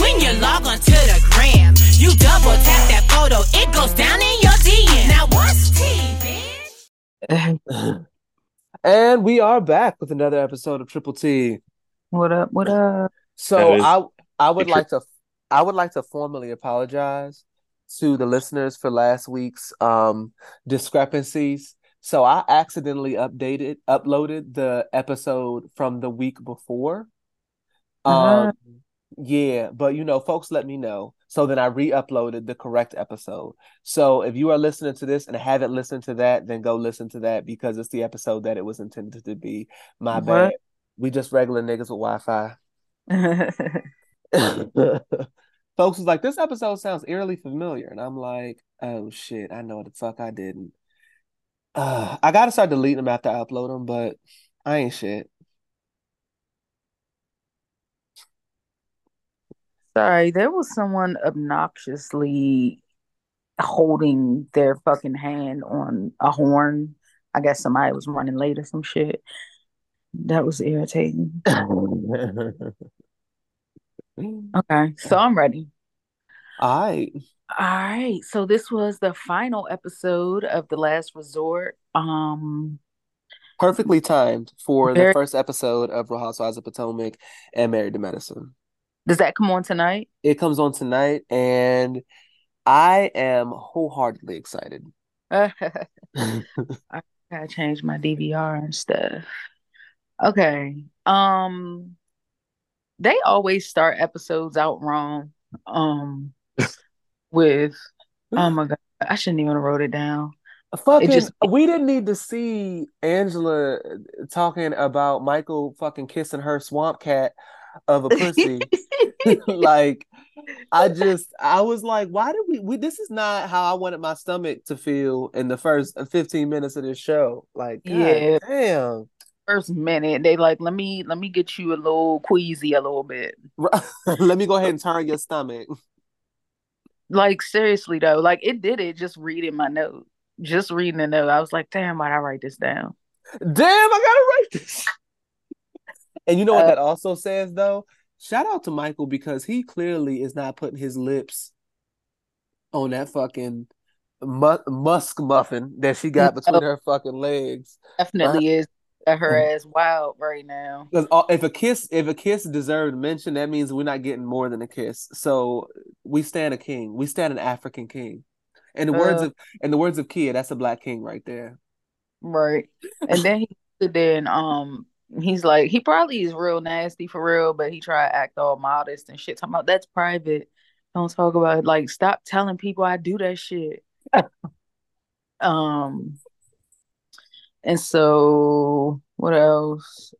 When you log on to the gram, you double tap that photo, it goes down in your DM. Now what's tea, bitch? And we are back with another episode of Triple Teaaa. What up? What up? So I would like to formally apologize to the listeners for last week's discrepancies. So I accidentally uploaded the episode from the week before. Yeah, but you know, folks let me know. So then I re-uploaded the correct episode. So if you are listening to this and haven't listened to that, then go listen to that because it's the episode that it was intended to be. My bad. We just regular niggas with Wi-Fi. Folks was like, this episode sounds eerily familiar. And I'm like, oh shit, I know what the fuck I didn't. I got to start deleting them after I upload them, but I ain't shit. Sorry, there was someone obnoxiously holding their fucking hand on a horn. I guess somebody was running late or some shit. That was irritating. Okay, so I'm ready. All right. So this was the final episode of The Last Resort. Perfectly timed for the first episode of Real Housewives of Potomac and Married to Medicine. Does that come on tonight? It comes on tonight, and I am wholeheartedly excited. I gotta change my DVR and stuff. Okay. They always start episodes out wrong. With oh my god, I shouldn't even have wrote it down. We didn't need to see Angela talking about Michael fucking kissing her swamp cat of a pussy. Like, I was like, why did we this is not how I wanted my stomach to feel in the first 15 minutes of this show. Like, god, yeah, damn. First minute, they like, let me get you a little queasy a little bit. Let me go ahead and turn your stomach. Like, seriously though, like it just reading my note. Just reading the note. I was like, damn, why'd I write this down? Damn, I gotta write this. And you know what that also says, though? Shout out to Michael, because he clearly is not putting his lips on that fucking musk muffin that she got between her fucking legs. Definitely is at her ass wild right now. Because if a kiss deserved mention, that means we're not getting more than a kiss. So we stand a king. We stand an African king. And the words of Kia, that's a black king right there. Right. And then he stood there and he's like, he probably is real nasty for real, but he tried to act all modest and shit. Talking about that's private. Don't talk about it. Like, stop telling people I do that shit. And so what else?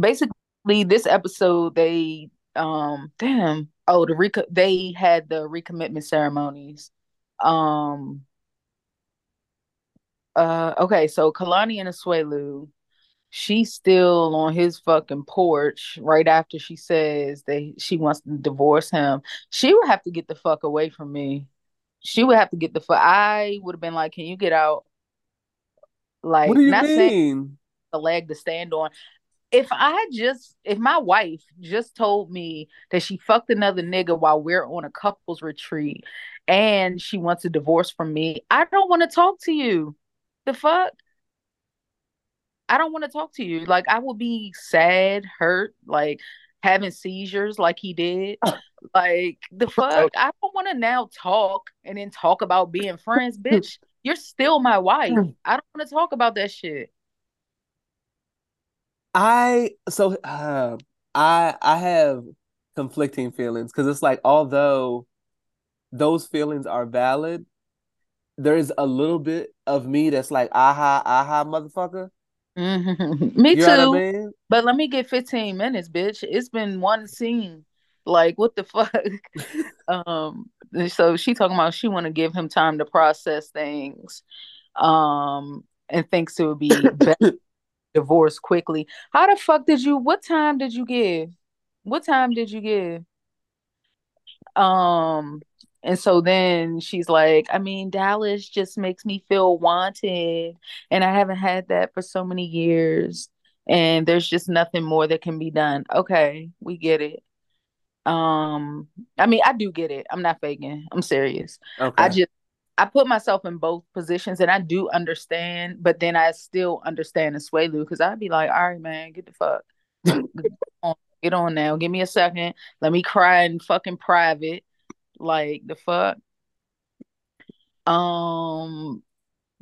Basically this episode they they had the recommitment ceremonies. Okay, so Kalani and Asuelu, she's still on his fucking porch right after she says that she wants to divorce him. She would have to get the fuck away from me. She would have to get the fuck. I would have been like, can you get out? Like, what do you not mean? Saying the leg to stand on. If my wife just told me that she fucked another nigga while we're on a couples retreat and she wants a divorce from me, I don't want to talk to you. The fuck? I don't want to talk to you. Like, I will be sad, hurt, like having seizures like he did. Like, the fuck? I don't want to now talk and then talk about being friends. Bitch, you're still my wife. I don't want to talk about that shit. I have conflicting feelings because it's like, although those feelings are valid, there is a little bit of me that's like, aha, motherfucker. Mm-hmm. Me too. I mean? But let me get 15 minutes, bitch. It's been one scene. Like, what the fuck? So she talking about she want to give him time to process things, and thinks it would be better divorce quickly. How the fuck did you? What time did you give? What time did you give? And so then she's like, I mean, Dallas just makes me feel wanted, and I haven't had that for so many years, and there's just nothing more that can be done. Okay, we get it. I mean, I do get it. I'm not faking. I'm serious. Okay. I put myself in both positions, and I do understand, but then I still understand the sway, Lou, because I'd be like, all right, man, get the fuck. Get on now. Give me a second. Let me cry in fucking private. Like, the fuck.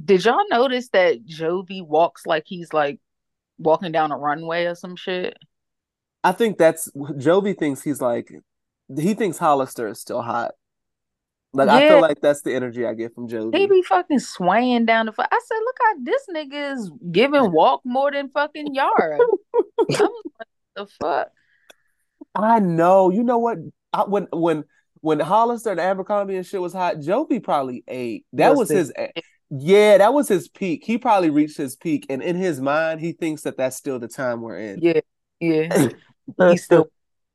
Did y'all notice that Jovi walks like he's like walking down a runway or some shit? I think that's Jovi thinks he thinks Hollister is still hot. Like, yeah. I feel like that's the energy I get from Jovi. He be fucking swaying down the fuck. I said, look how this nigga is giving walk more than fucking Yara. I was like, the fuck. I know. You know what? When Hollister and Abercrombie and shit was hot, Jovi probably ate. That was his peak. He probably reached his peak, and in his mind, he thinks that that's still the time we're in. Yeah, he still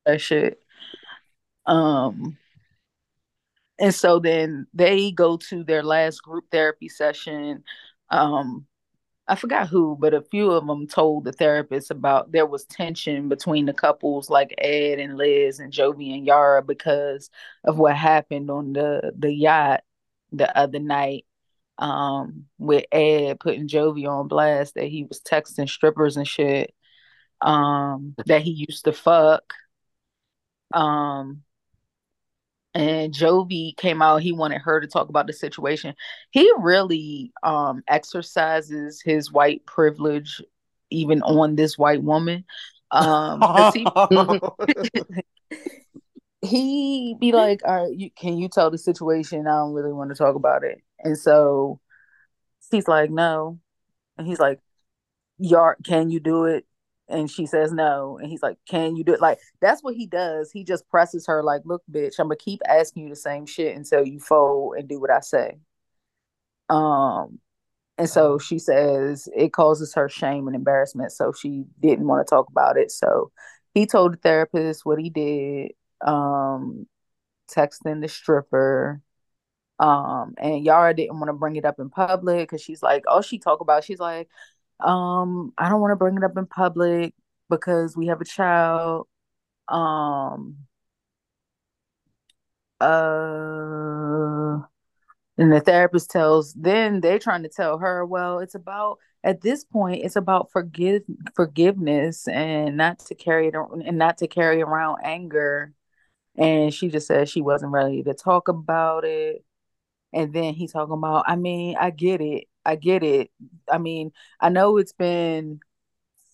that shit. And so then they go to their last group therapy session. I forgot who, but a few of them told the therapist about there was tension between the couples, like Ed and Liz and Jovi and Yara, because of what happened on the yacht the other night, with Ed putting Jovi on blast that he was texting strippers and shit, that he used to fuck. And Jovi came out. He wanted her to talk about the situation. He really exercises his white privilege even on this white woman. He be like, all right, can you tell the situation? I don't really want to talk about it. And so he's like, no. And he's like, Yar, can you do it? And she says no. And he's like, can you do it? Like, that's what he does. He just presses her like, look, bitch, I'm going to keep asking you the same shit until you fold and do what I say. And so she says it causes her shame and embarrassment. So she didn't want to talk about it. So he told the therapist what he did, texting the stripper. And Yara didn't want to bring it up in public because she's like, all she talk about, she's like, I don't want to bring it up in public because we have a child. And the therapist they're trying to tell her, well, it's about, at this point, it's about forgiveness and not to carry around anger. And she just said she wasn't ready to talk about it. And then he's talking about, I mean, I get it. I mean, I know it's been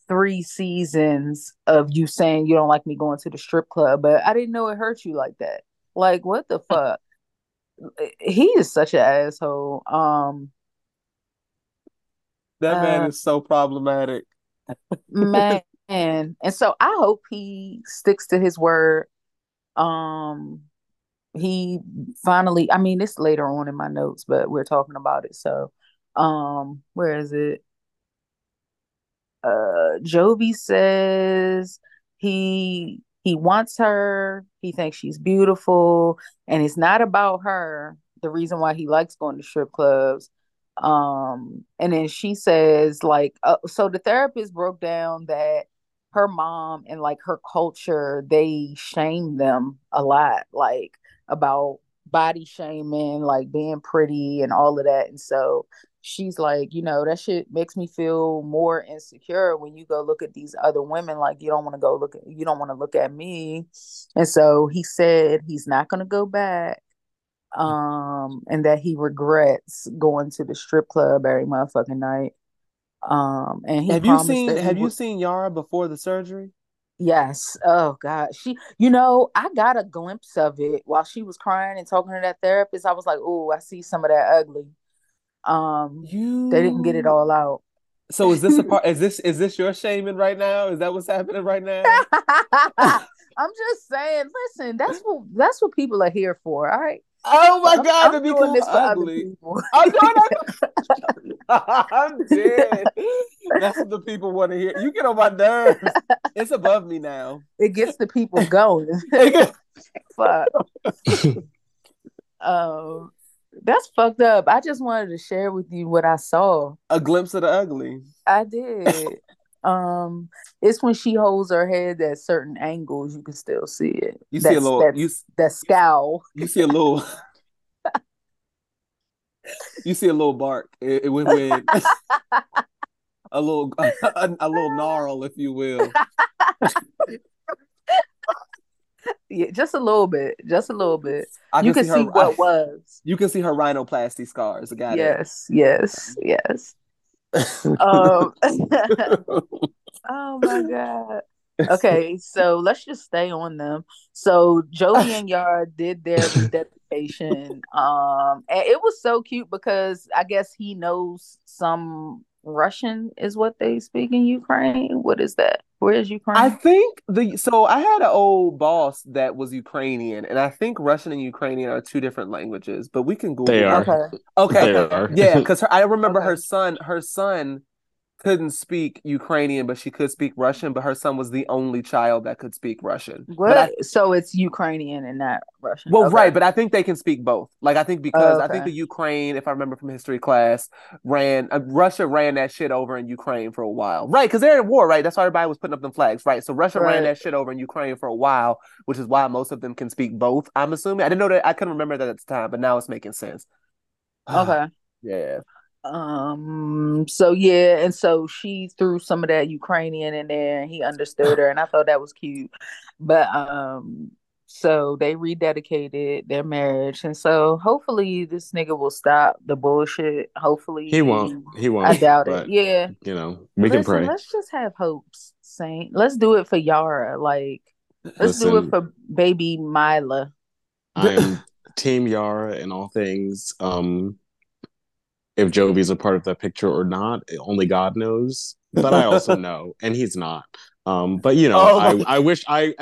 3 seasons of you saying you don't like me going to the strip club, but I didn't know it hurt you like that. Like, what the fuck? He is such an asshole. That man is so problematic. Man. And so I hope he sticks to his word. He finally, I mean, it's later on in my notes, but we're talking about it. So, where is it? Jovi says he wants her. He thinks she's beautiful, and it's not about her. The reason why he likes going to strip clubs. And then she says, like, so the therapist broke down that her mom and like her culture, they shame them a lot, like about body shaming, like being pretty and all of that. And so she's like, you know, that shit makes me feel more insecure when you go look at these other women, like you don't want to look at me. And so he said he's not going to go back, and that he regrets going to the strip club every motherfucking night. And he have you seen Yara before the surgery? Yes. Oh God. She, you know, I got a glimpse of it while she was crying and talking to that therapist. I was like, oh, I see some of that ugly. They didn't get it all out. So is this your shaming right now? Is that what's happening right now? I'm just saying, listen, that's what people are here for, all right? Oh my God, I'm doing this for other people. I'm dead. That's what the people want to hear. You get on my nerves. It's above me now. It gets the people going. Fuck. That's fucked up. I just wanted to share with you what I saw. A glimpse of the ugly. I did. It's when she holds her head at certain angles, you can still see it. You see a little that scowl. You see a little you see a little bark. It went with a little gnarl, if you will. Yeah, just a little bit. You can see what was. You can see her rhinoplasty scars. Got yes, it. Yes. Oh my God. Okay, so let's just stay on them. So Joey and Yard did their dedication. And it was so cute because I guess he knows some Russian is what they speak in Ukraine. What is that? Where is Ukraine? I think I had an old boss that was Ukrainian, and I think Russian and Ukrainian are two different languages, but we can Google. They are. Okay. They are. Yeah, because I remember her son couldn't speak Ukrainian, but she could speak Russian, but her son was the only child that could speak Russian. What? So it's Ukrainian and not Russian. Well, okay. Right, but I think they can speak both. Like, I think because I think the Ukraine, if I remember from history class, Russia ran that shit over in Ukraine for a while. Right, because they're at war, right? That's why everybody was putting up them flags, right? So Russia ran that shit over in Ukraine for a while, which is why most of them can speak both, I'm assuming. I didn't know that. I couldn't remember that at the time, but now it's making sense. Okay. Yeah. So yeah, and so she threw some of that Ukrainian in there, and he understood her, and I thought that was cute. But so they rededicated their marriage, and so hopefully this nigga will stop the bullshit. Hopefully he won't. I doubt it. Yeah, you know we can pray. Let's just have hopes, Saint. Let's do it for Yara. Like do it for baby Mila. I'm Team Yara in all things. If Jovi's a part of that picture or not, only God knows. But I also know, and he's not. But you know, I wish I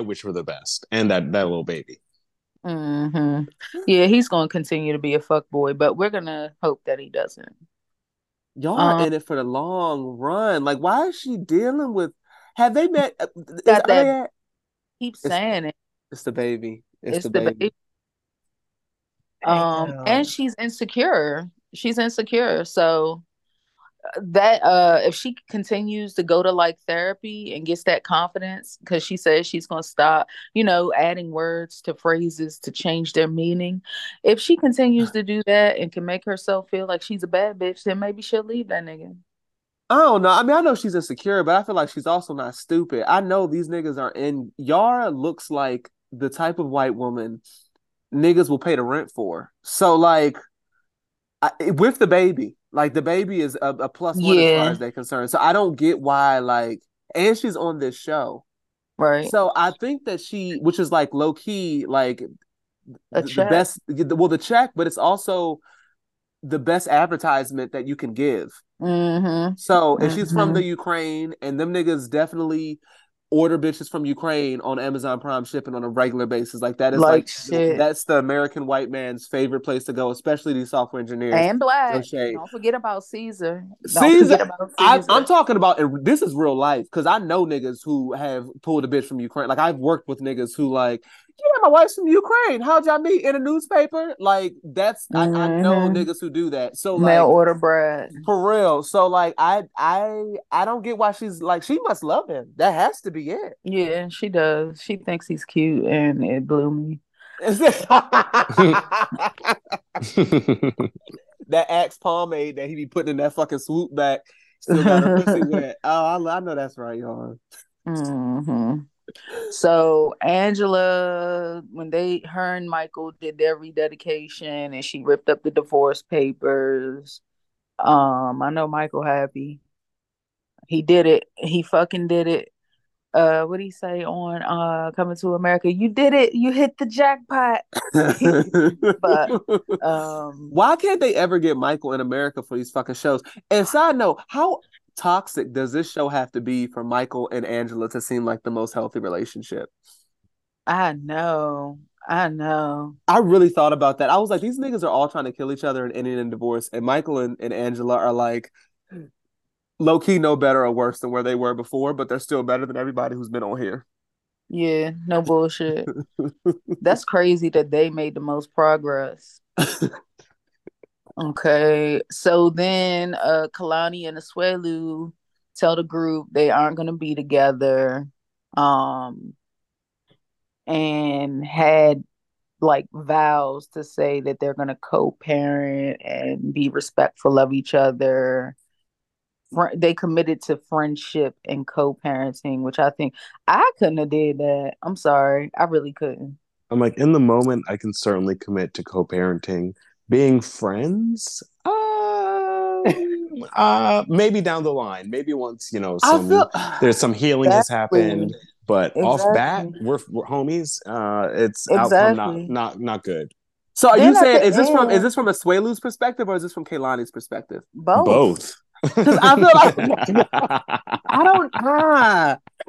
wish for the best, and that little baby. Mm-hmm. Yeah, he's gonna continue to be a fuckboy, but we're gonna hope that he doesn't. Y'all are in it for the long run. Like, why is she dealing with? Have they met? Keep saying it. It's the baby. It's the baby. And she's insecure. So that if she continues to go to like therapy and gets that confidence, because she says she's going to stop, you know, adding words to phrases to change their meaning. If she continues to do that and can make herself feel like she's a bad bitch, then maybe she'll leave that nigga. I don't know. I mean, I know she's insecure, but I feel like she's also not stupid. I know these niggas are in. Yara looks like the type of white woman niggas will pay the rent for. So like, with the baby, like the baby is a plus one as far as they're concerned. So I don't get why, like, and she's on this show, right? So I think that she, which is like low key, like the best, the check, but it's also the best advertisement that you can give. Mm-hmm. So, and she's from the Ukraine, and them niggas definitely order bitches from Ukraine on Amazon Prime shipping on a regular basis. Like that is like shit. That's the American white man's favorite place to go, especially these software engineers and black. No shade. Don't forget about Caesar. I'm talking about, and this is real life, because I know niggas who have pulled a bitch from Ukraine. Like I've worked with niggas who like, yeah, my wife's from Ukraine. How'd y'all meet? In a newspaper? Like that's I know niggas who do that. So like, mail order bread for real. So like I don't get why she's like, she must love him. That has to be. Yeah. Yeah, she does. She thinks he's cute, and it blew me. That Axe pomade that he be putting in that fucking swoop back still got her pussy wet. Oh, I know that's right, y'all. Mm-hmm. So Angela, when her and Michael did their rededication, and she ripped up the divorce papers. I know Michael happy. He did it. He fucking did it. What do you say on Coming to America? You did it. You hit the jackpot. But why can't they ever get Michael in America for these fucking shows? And side note, how toxic does this show have to be for Michael and Angela to seem like the most healthy relationship? I know. I really thought about that. I was like, these niggas are all trying to kill each other and ending in divorce. And Michael and Angela are like, low-key no better or worse than where they were before, but they're still better than everybody who's been on here. Yeah, no bullshit. That's crazy that they made the most progress. Okay, so then Kalani and Asuelu tell the group they aren't going to be together. And had like vows to say that they're going to co-parent and be respectful of each other. They committed to friendship and co-parenting, which I think I couldn't have did that. I'm sorry. I really couldn't. I'm like, in the moment, I can certainly commit to co-parenting. Being friends? Maybe down the line. Maybe once, you know, there's some healing has happened. But off bat, we're homies. It's not good. So are you saying is this from Asuelu's perspective or is this from Kalani's perspective? Both. Because I feel like I don't.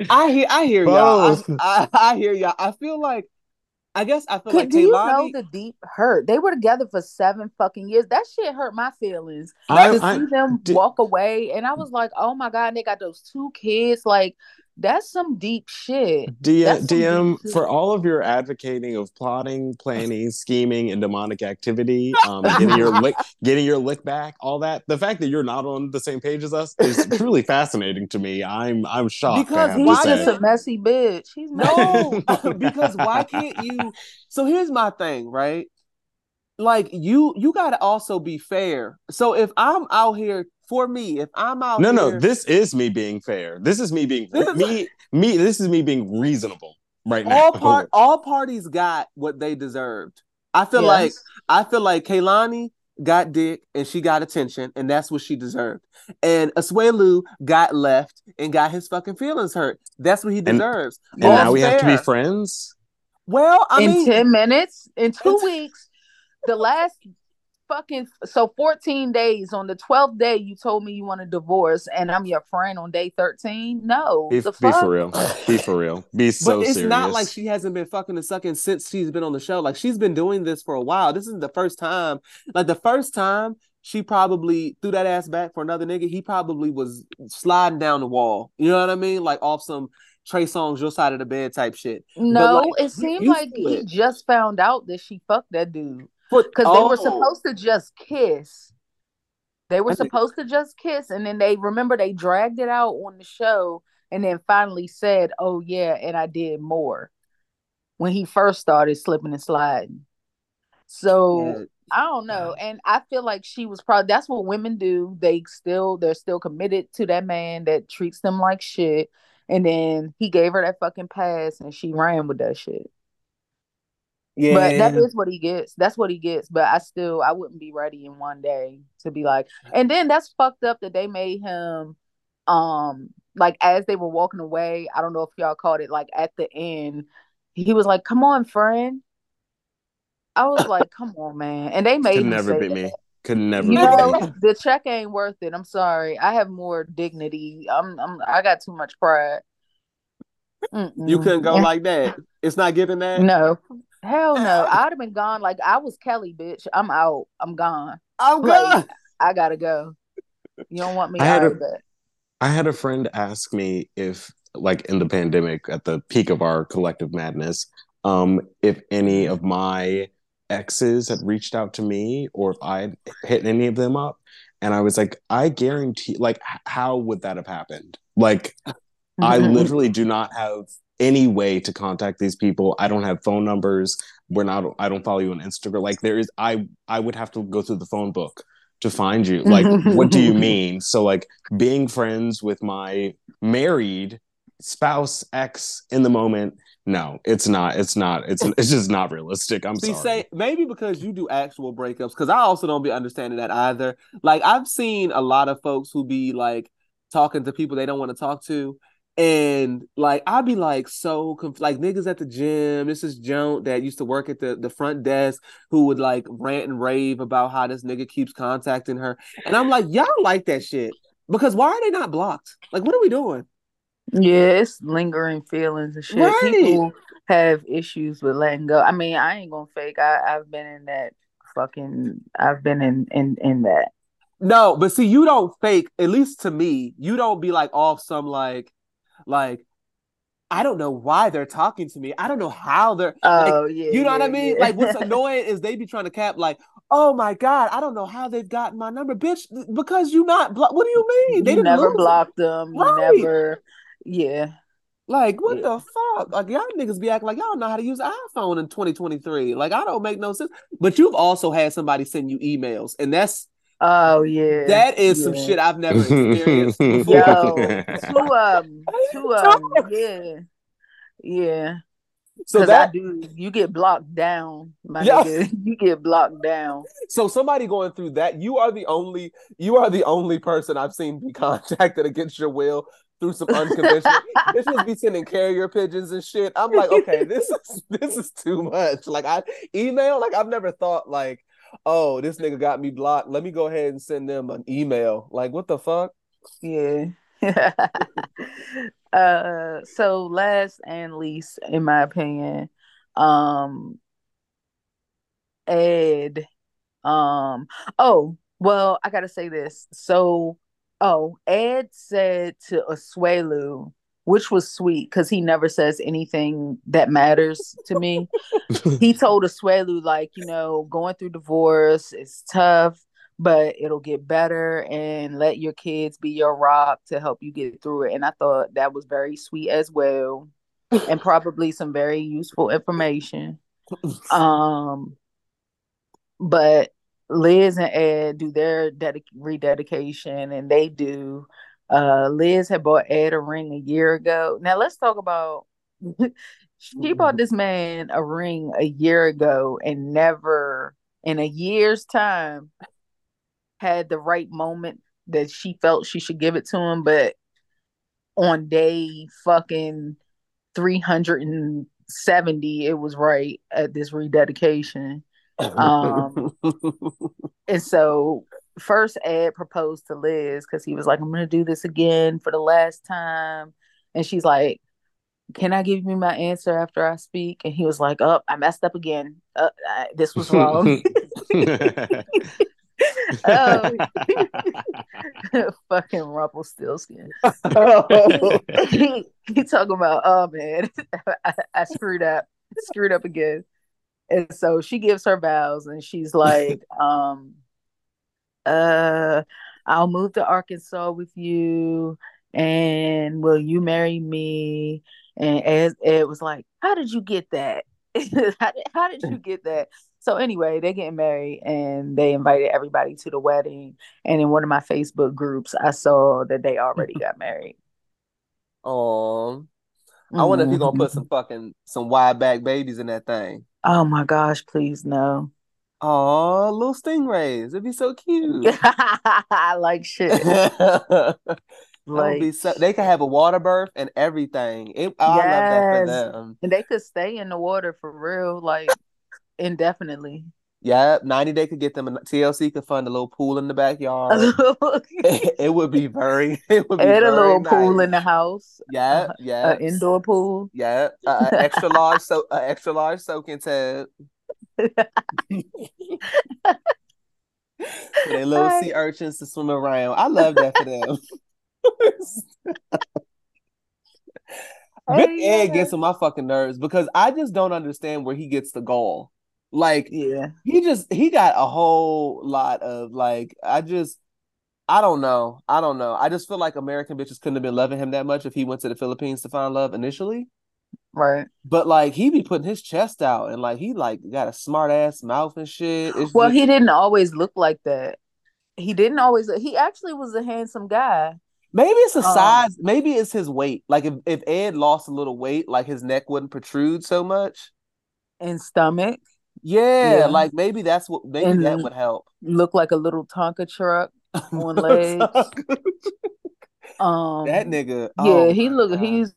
I hear both. Y'all. I hear y'all. I feel like. I feel like do you know the deep hurt? They were together for 7 fucking years. That shit hurt my feelings. To see them walk away, and I was like, oh my God, they got those 2 kids. Like, that's some deep shit. DM, for all of your advocating of plotting, planning, scheming, and demonic activity, getting your lick back, all that. The fact that you're not on the same page as us is truly fascinating to me. I'm shocked. Because he's just a messy bitch. He's no. Because why can't you? So here's my thing, right? Like you got to also be fair. So if I'm out here. This is me being fair. This is me being reasonable right now. All parties got what they deserved. I feel like Kalani got dick and she got attention and that's what she deserved. And Asuelu got left and got his fucking feelings hurt. That's what he deserves. And now we have to be friends. Well, I mean, 10 minutes, in 2 weeks, the last. 14 days. On the 12th day, you told me you want a divorce, and I'm your friend on day 13. No, be for real. Be so serious. But it's not like she hasn't been fucking and sucking since she's been on the show. Like she's been doing this for a while. This isn't the first time. Like the first time she probably threw that ass back for another nigga. He probably was sliding down the wall. You know what I mean? Like off some Trey Songz, your side of the bed type shit. No, like, it seemed like he just found out that she fucked that dude. Because they were supposed to just kiss. And then they remember they dragged it out on the show and then finally said, oh yeah, and I did more. When he first started slipping and sliding. So yeah. I don't know. And I feel like she was probably, that's what women do. They're still committed to that man that treats them like shit. And then he gave her that fucking pass and she ran with that shit. Yeah. But that is what he gets. That's what he gets. But I wouldn't be ready in one day to be like, and then that's fucked up that they made him, like as they were walking away, I don't know if y'all caught it, like at the end, he was like, come on, friend. I was like, come on, man. And they made him never be me. Could never. The check ain't worth it. I'm sorry. I have more dignity. I got too much pride. Mm-mm. You couldn't go like that. It's not giving that. No. Hell no. I'd have been gone. Like, I was Kelly, bitch. I'm out. I'm gone. I'm gone. Like, I gotta go. You don't want me out of that. I had a friend ask me if, like, in the pandemic, at the peak of our collective madness, if any of my exes had reached out to me or if I'd hit any of them up. And I was like, I guarantee, like, how would that have happened? Like, mm-hmm. I literally do not have any way to contact these people. I don't have phone numbers. I don't follow you on Instagram. Like there is, I would have to go through the phone book to find you. Like, what do you mean? So like being friends with my married spouse, ex in the moment. No, it's just not realistic. I'm sorry. Maybe because you do actual breakups. Cause I also don't be understanding that either. Like I've seen a lot of folks who be like talking to people they don't want to talk to. And like I'd be like so like niggas at the gym. This is Joan that used to work at the front desk who would like rant and rave about how this nigga keeps contacting her. And I'm like, y'all like that shit. Because why are they not blocked? Like, what are we doing? Yeah, it's lingering feelings and shit. Right. People have issues with letting go. I mean, I ain't gonna fake. I've been in that fucking. I've been in that. No, but see, you don't fake. At least to me, you don't be like off some like. I don't know why they're talking to me. I don't know how they're. Oh like, yeah, you know what I mean. Yeah. Like, what's annoying is they be trying to cap like, oh my God, I don't know how they've gotten my number, bitch. Because you not blocked. What do you mean? They never blocked them. Right. You never. Yeah. Like, what the fuck? Like, y'all niggas be acting like y'all know how to use an iPhone in 2023. Like, I don't make no sense. But you've also had somebody send you emails, and that's. Oh yeah, that is some shit I've never experienced before. Yo, yeah. So that you get blocked down, my nigga. You get blocked down. So somebody going through that, you are the only person I've seen be contacted against your will through some unconventional. This just be sending carrier pigeons and shit. I'm like, okay, this is too much. Like I email, like I've never thought like. Oh, this nigga got me blocked. Let me go ahead and send them an email. Like, what the fuck? Yeah. So last and least, in my opinion, Ed. Oh, well, I gotta say this. So, Ed said to Asuelu, which was sweet because he never says anything that matters to me. He told Asuelu, like, you know, going through divorce is tough, but it'll get better and let your kids be your rock to help you get through it. And I thought that was very sweet as well and probably some very useful information. But Liz and Ed do their rededication and they do. Liz had bought Ed a ring a year ago. Now let's talk about she bought this man a ring a year ago and never in a year's time had the right moment that she felt she should give it to him, but on day fucking 370 it was right at this rededication. And so first, Ed proposed to Liz because he was like, I'm going to do this again for the last time. And she's like, can I give you my answer after I speak? And he was like, oh, I messed up again. This was wrong. Fucking Rumpelstiltskin. He talking about, oh, man, I screwed up again. And so she gives her vows and she's like, I'll move to Arkansas with you and will you marry me? And Ed was like, how did you get that? how did you get that? So anyway, they're getting married and they invited everybody to the wedding. And in one of my Facebook groups, I saw that they already got married. Oh, I wonder if you're going to put some wide back babies in that thing. Oh my gosh, please no. Oh, little stingrays. It'd be so cute. I like shit. They could have a water birth and everything. I love that for them. And they could stay in the water for real, like indefinitely. Yeah, 90 Day could get them, and TLC could fund a little pool in the backyard. It would be very. It would be. And a little nice. Pool in the house. Yeah, yeah. An indoor pool. Yeah, extra large. So, extra large soaking tub. They little sea urchins to swim around. I love that for them. Big Ed gets on my fucking nerves because I just don't understand where he gets the goal. Like, yeah, he got a whole lot of like. I don't know. I just feel like American bitches couldn't have been loving him that much if he went to the Philippines to find love initially. Right, but like he be putting his chest out and like he like got a smart ass mouth and shit. He didn't always look like that. He actually was a handsome guy. Maybe it's the size. Maybe it's his weight. Like if Ed lost a little weight, like his neck wouldn't protrude so much. And stomach. Yeah, like maybe that's what. Maybe and that would help. Look like a little Tonka truck on legs. That nigga. Oh yeah, he's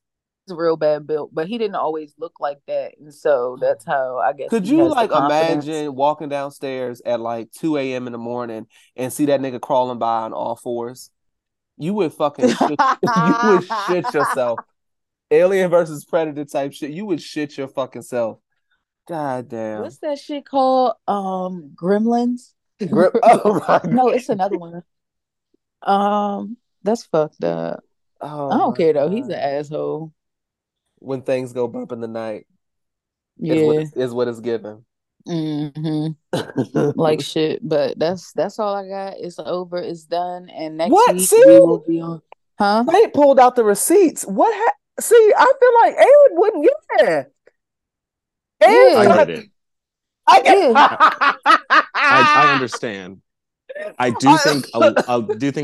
real bad built, but he didn't always look like that, and so that's how I guess. Could you like imagine walking downstairs at like 2 a.m. in the morning and see that nigga crawling by on all fours? you would fucking shit yourself. Alien versus Predator type shit. You would shit your fucking self. God damn. What's that shit called? Gremlins? Oh my God. No, it's another one. That's fucked up. Oh, I don't care though. God. He's an asshole. When things go bump in the night, yeah, is what it's given. Mm-hmm. Like shit. But that's all I got. It's over. It's done. And next week we will be on. Huh? They pulled out the receipts. What? See, I feel like Aaron wouldn't get there. I understand. I do think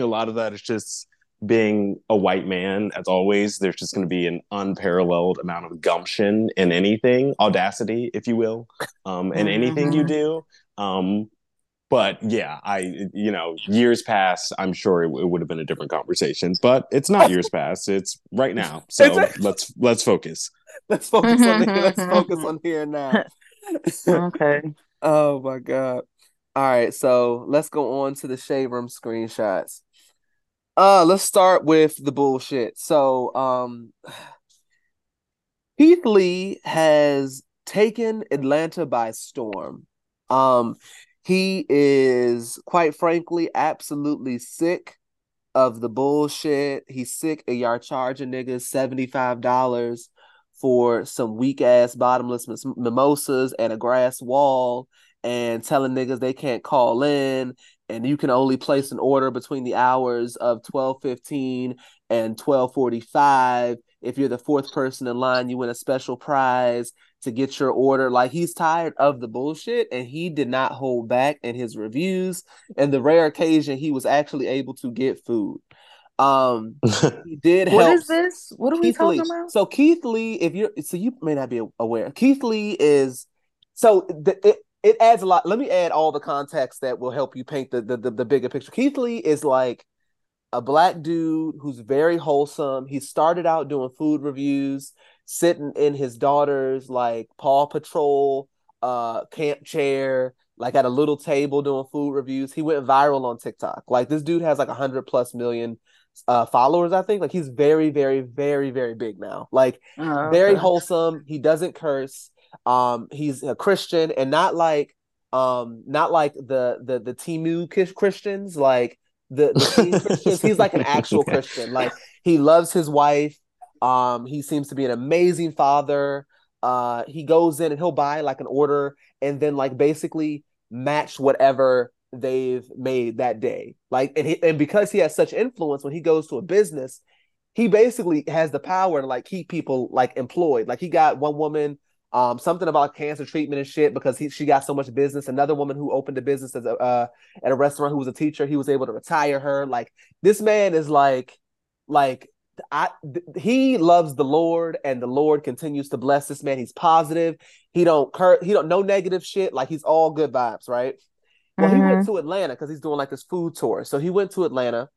a lot of that is just being a white man. As always, there's just going to be an unparalleled amount of gumption in anything, audacity, if you will, in anything you do. But yeah, years past, I'm sure it would have been a different conversation. But it's not years past; it's right now. So let's focus. Let's focus on here. Let's focus on here and now. Okay. Oh my God. All right, so let's go on to the Shade Room screenshots. Let's start with the bullshit. So, Keith Lee has taken Atlanta by storm. He is, quite frankly, absolutely sick of the bullshit. He's sick of y'all charging niggas $75 for some weak-ass bottomless mimosas and a grass wall, and telling niggas they can't call in, and you can only place an order between the hours of 12:15 and 12:45. If you're the fourth person in line, you win a special prize to get your order. Like, he's tired of the bullshit, and he did not hold back in his reviews. And the rare occasion he was actually able to get food. He did help. What is this? What are we talking about? So Keith Lee, you may not be aware. Keith Lee is it adds a lot. Let me add all the context that will help you paint the bigger picture. Keith Lee is like a black dude who's very wholesome. He started out doing food reviews, sitting in his daughter's like Paw Patrol camp chair, like at a little table doing food reviews. He went viral on TikTok. Like, this dude has like 100+ million followers, I think. Like, he's very, very, very, very big now. Like, very wholesome. He doesn't curse. He's a Christian, and not like the Timu Christians, like the Christians. He's like an actual Christian. Like, he loves his wife. He seems to be an amazing father. He goes in and he'll buy like an order and then like basically match whatever they've made that day. Like, and because he has such influence, when he goes to a business, he basically has the power to like keep people like employed. Like, he got one woman, something about cancer treatment and shit, because she got so much business. Another woman who opened a business as at a restaurant, who was a teacher, he was able to retire her. Like, this man is he loves the Lord, and the Lord continues to bless this man. He's positive. He don't curse. He don't, no negative shit. Like, he's all good vibes, right? Well, he went to Atlanta because he's doing like this food tour. So he went to Atlanta,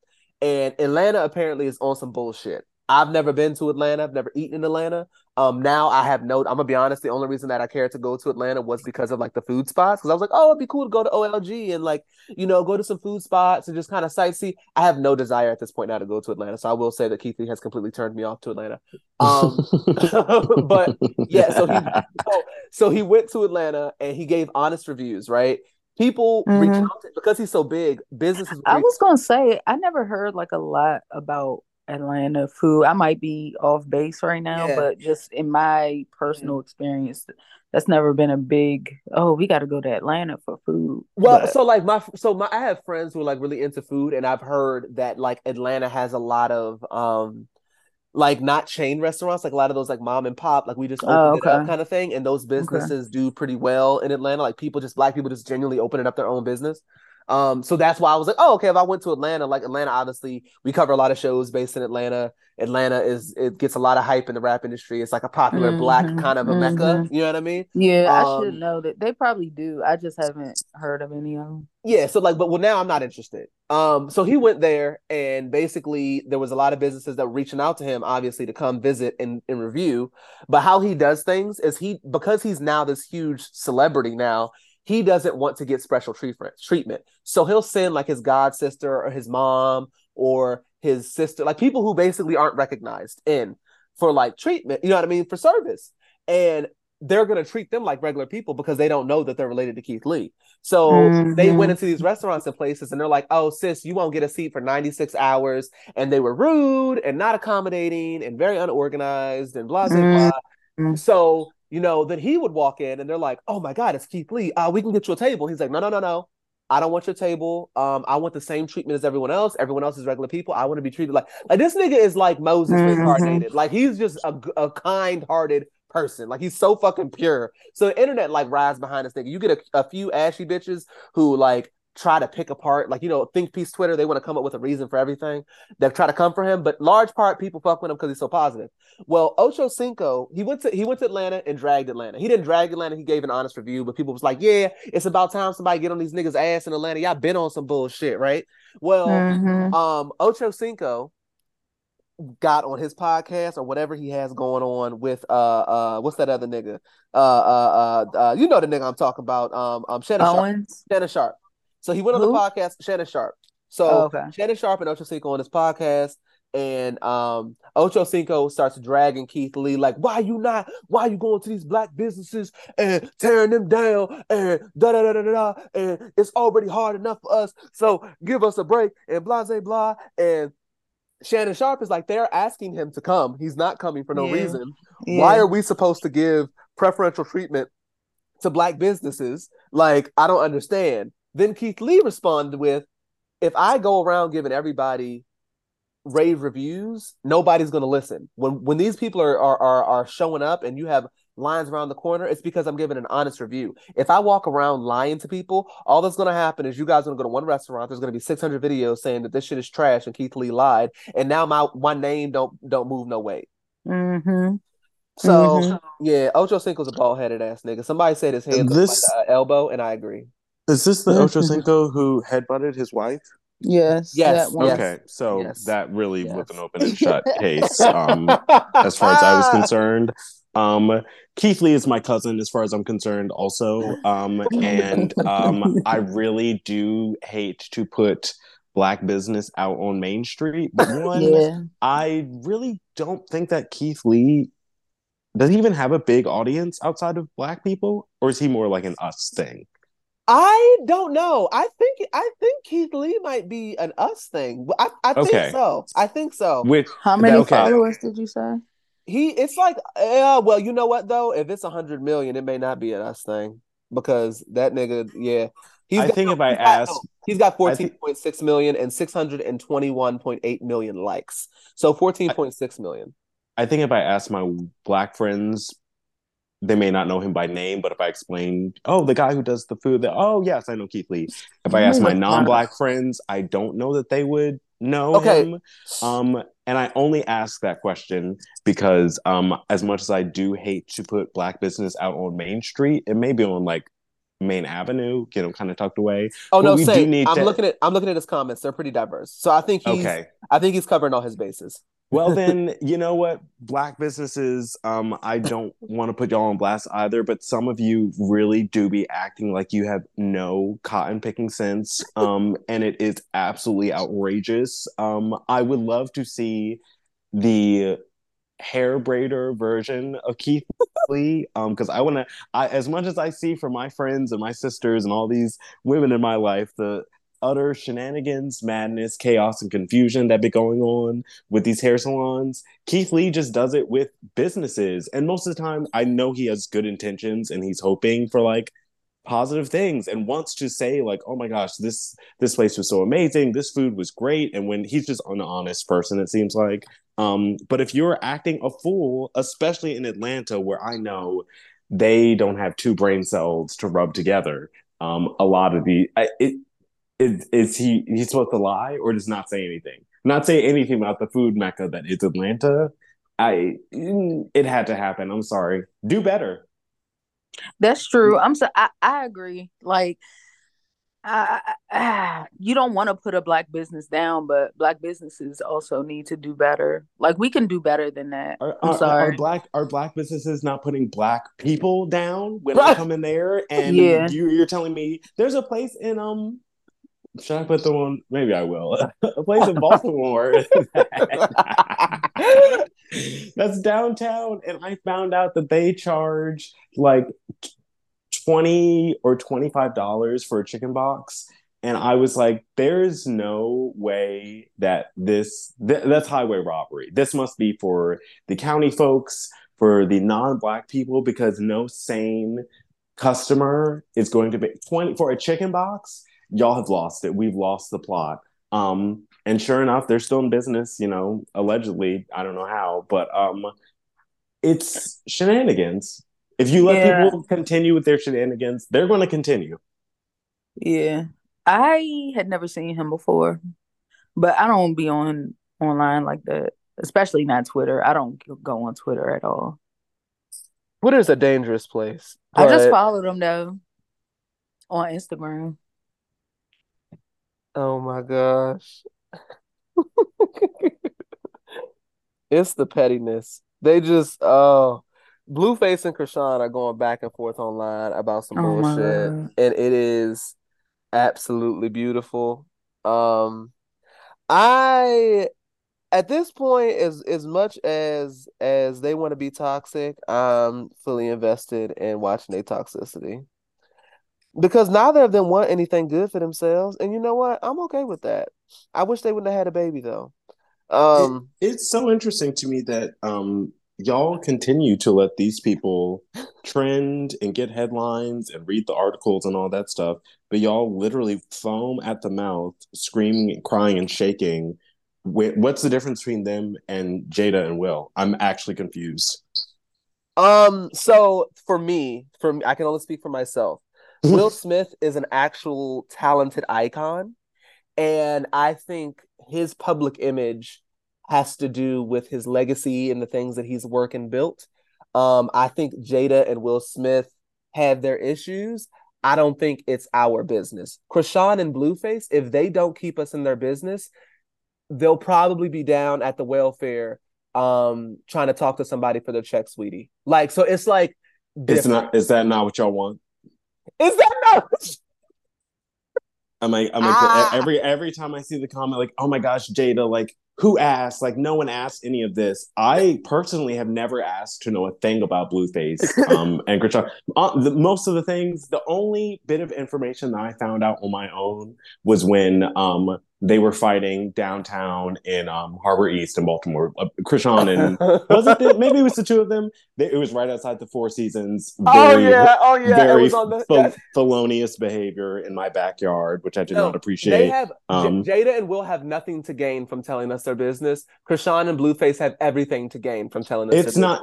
and Atlanta apparently is on some bullshit. I've never been to Atlanta. I've never eaten in Atlanta. I'm gonna be honest, the only reason that I cared to go to Atlanta was because of like the food spots. Because I was like, oh, it'd be cool to go to OLG and like, you know, go to some food spots and just kind of sightsee. I have no desire at this point now to go to Atlanta. So I will say that Keith Lee has completely turned me off to Atlanta. But yeah, so he went to Atlanta and he gave honest reviews, right? People reached out to, because he's so big, businesses. I was gonna say, I never heard like a lot about Atlanta food. I might be off base right now, but just in my personal experience, that's never been a big, oh, we got to go to Atlanta for food. Well, but I have friends who are like really into food, and I've heard that like Atlanta has a lot of like not chain restaurants, like a lot of those like mom and pop, like we just opened it up kind of thing, and those businesses do pretty well in Atlanta. Like, black people just genuinely opening up their own business. So that's why I was like, oh, okay, if I went to Atlanta, like Atlanta, obviously we cover a lot of shows based in Atlanta. Atlanta gets a lot of hype in the rap industry. It's like a popular black kind of a mecca. You know what I mean? Yeah, I should know that. They probably do. I just haven't heard of any of them. Yeah. So like, but now I'm not interested. So he went there, and basically there was a lot of businesses that were reaching out to him, obviously, to come visit and review. But how he does things is because he's now this huge celebrity now, he doesn't want to get special treatment. So he'll send like his god sister or his mom or his sister, like people who basically aren't recognized in for like treatment, you know what I mean, for service. And they're going to treat them like regular people because they don't know that they're related to Keith Lee. So they went into these restaurants and places and they're like, oh, sis, you won't get a seat for 96 hours. And they were rude and not accommodating and very unorganized and blah, blah, blah. So, you know, then he would walk in and they're like, oh my God, it's Keith Lee. We can get you a table. He's like, no, no, no, no. I don't want your table. I want the same treatment as everyone else. Everyone else is regular people. I want to be treated like this nigga is like Moses reincarnated. Like he's just a kind-hearted person. Like he's so fucking pure. So the internet like rides behind this nigga. You get a few ashy bitches who like try to pick apart, like, you know, think piece Twitter. They want to come up with a reason for everything. They try to come for him, but large part people fuck with him because he's so positive. Well, Ochocinco, he went to Atlanta and dragged Atlanta. He didn't drag Atlanta. He gave an honest review, but people was like, yeah, it's about time somebody get on these niggas' ass in Atlanta. Y'all been on some bullshit, right? Well, Ochocinco got on his podcast or whatever he has going on with what's that other nigga? You know the nigga I'm talking about. Shannon Sharpe. So he went on the podcast, Shannon Sharpe. So Shannon Sharpe and Ochocinco on his podcast, and Ochocinco starts dragging Keith Lee, like, why you going to these black businesses and tearing them down and da-da-da-da-da, and it's already hard enough for us, so give us a break, and blah, blah, blah. And Shannon Sharpe is like, they're asking him to come. He's not coming for no reason. Yeah. Why are we supposed to give preferential treatment to black businesses? Like, I don't understand. Then Keith Lee responded with, if I go around giving everybody rave reviews, nobody's going to listen. When these people are showing up and you have lines around the corner, it's because I'm giving an honest review. If I walk around lying to people, all that's going to happen is you guys are going to go to one restaurant, there's going to be 600 videos saying that this shit is trash and Keith Lee lied, and now my name don't move no way. So yeah, Ochocinco's a bald-headed ass nigga. Somebody said his head looks like an elbow, and I agree. Is this the Ochocinco who headbutted his wife? Yes. Okay, so that really was an open and shut case, as far as I was concerned. Keith Lee is my cousin, as far as I'm concerned, also. And I really do hate to put black business out on Main Street. But one, I really don't think that Keith Lee does he even have a big audience outside of black people, or is he more like an us thing? I don't know. I think Keith Lee might be an us thing. I think so. With how many followers did you say? It's like, well, you know what though? If it's 100 million, it may not be an us thing because that nigga, he's got 14.6 million and 621.8 million likes. So 14.6 million. I think if I ask my black friends, they may not know him by name, but if I explain, oh, the guy who does the food, oh, yes, I know Keith Lee. If I ask my non-black friends, I don't know that they would know him. And I only ask that question because as much as I do hate to put black business out on Main Street, it may be on, like, Main Avenue, you know, kind of tucked away. Oh, but no, I'm looking at his comments. They're pretty diverse. So I think he's covering all his bases. Well, then, you know what? Black businesses, I don't want to put y'all on blast either, but some of you really do be acting like you have no cotton picking sense, and it is absolutely outrageous. I would love to see the hair braider version of Keith Lee, because I want to, as much as I see from my friends and my sisters and all these women in my life, the utter shenanigans, madness, chaos, and confusion that be going on with these hair salons. Keith Lee just does it with businesses. And most of the time, I know he has good intentions and he's hoping for like positive things and wants to say like, oh my gosh, this place was so amazing. This food was great. And when he's just an honest person, it seems like. But if you're acting a fool, especially in Atlanta, where I know they don't have two brain cells to rub together, a lot of the... Is he supposed to lie or just not say anything? Not say anything about the food mecca that is Atlanta. It had to happen. I'm sorry. Do better. That's true. I agree. Like, you don't want to put a black business down, but black businesses also need to do better. Like, we can do better than that. Are black businesses not putting black people down when I come in there? And you're telling me there's a place in Should I put the one? Maybe I will. A place in Baltimore. That's downtown, and I found out that they charge like $20 or $25 for a chicken box, and I was like, "There's no way that this that's highway robbery. This must be for the county folks, for the non-Black people, because no sane customer is going to pay $20 for a chicken box." Y'all have lost it. We've lost the plot. And sure enough, they're still in business, you know, allegedly. I don't know how, but it's shenanigans. If you let people continue with their shenanigans, they're going to continue. Yeah. I had never seen him before, but I don't be online like that, especially not Twitter. I don't go on Twitter at all. Twitter's a dangerous place. I just followed him, though, on Instagram. Oh my gosh. It's the pettiness. They just, Blueface and Chrisean are going back and forth online about some bullshit. And it is absolutely beautiful. I, at this point, as much as they want to be toxic, I'm fully invested in watching their toxicity. Because neither of them want anything good for themselves. And you know what? I'm okay with that. I wish they wouldn't have had a baby, though. It's so interesting to me that y'all continue to let these people trend and get headlines and read the articles and all that stuff. But y'all literally foam at the mouth, screaming and crying and shaking. What's the difference between them and Jada and Will? I'm actually confused. So for me, I can only speak for myself. Will Smith is an actual talented icon, and I think his public image has to do with his legacy and the things that he's worked and built. I think Jada and Will Smith have their issues. I don't think it's our business. Chrisean and Blueface, if they don't keep us in their business, they'll probably be down at the welfare trying to talk to somebody for their check, sweetie. Like, so it's like... Is that not what y'all want? Is that not? I'm like every time I see the comment, like, oh my gosh, Jada, like, who asked? Like, no one asked any of this. I personally have never asked to know a thing about Blueface and Chrisean. Most of the things, the only bit of information that I found out on my own was when they were fighting downtown in Harbor East in Baltimore. Chrisean and maybe it was the two of them. It was right outside the Four Seasons. Very felonious behavior in my backyard, which I did not appreciate. They have Jada and Will have nothing to gain from telling us their business. Chrisean and Blueface have everything to gain from telling us. It's not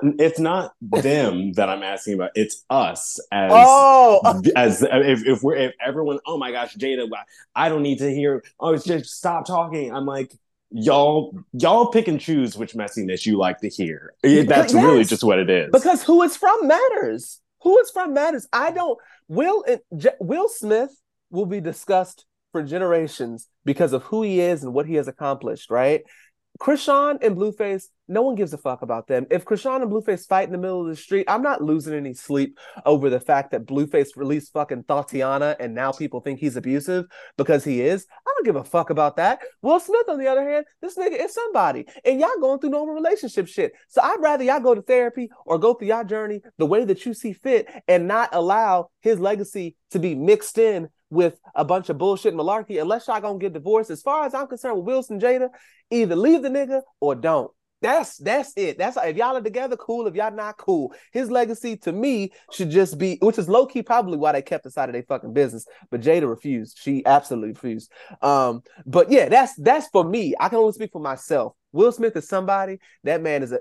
them that I'm asking about. It's us as if everyone. Oh my gosh, Jada, I don't need to hear. Oh, it's just. Stop talking. I'm like, y'all pick and choose which messiness you like to hear. That's really just what it is. Because who it's from matters. I don't. Will Smith will be discussed for generations because of who he is and what he has accomplished, right? Chrisean and Blueface, no one gives a fuck about them. If Chrisean and Blueface fight in the middle of the street, I'm not losing any sleep over the fact that Blueface released fucking Tatiana and now people think he's abusive because he is. I don't give a fuck about that. Will Smith, on the other hand, this nigga is somebody. And y'all going through normal relationship shit. So I'd rather y'all go to therapy or go through y'all journey the way that you see fit and not allow his legacy to be mixed in with a bunch of bullshit and malarkey, unless y'all gonna get divorced. As far as I'm concerned with Wilson Jada, either leave the nigga or don't. That's it. That's if y'all are together, cool. If y'all not, cool. His legacy to me should just be, which is low key probably why they kept us out of their fucking business. But Jada refused. She absolutely refused. But yeah, that's for me. I can only speak for myself. Will Smith is somebody. That man is a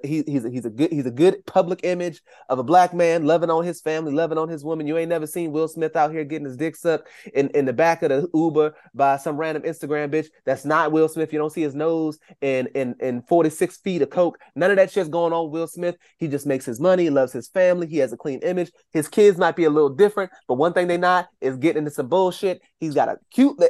good public image of a Black man loving on his family, loving on his woman. You ain't never seen Will Smith out here getting his dick sucked in the back of the Uber by some random Instagram bitch. That's not Will Smith. You don't see his nose and 46 feet of coke. None of that shit's going on with Will Smith. He just makes his money, loves his family. He has a clean image. His kids might be a little different, but one thing they not is getting into some bullshit. He's got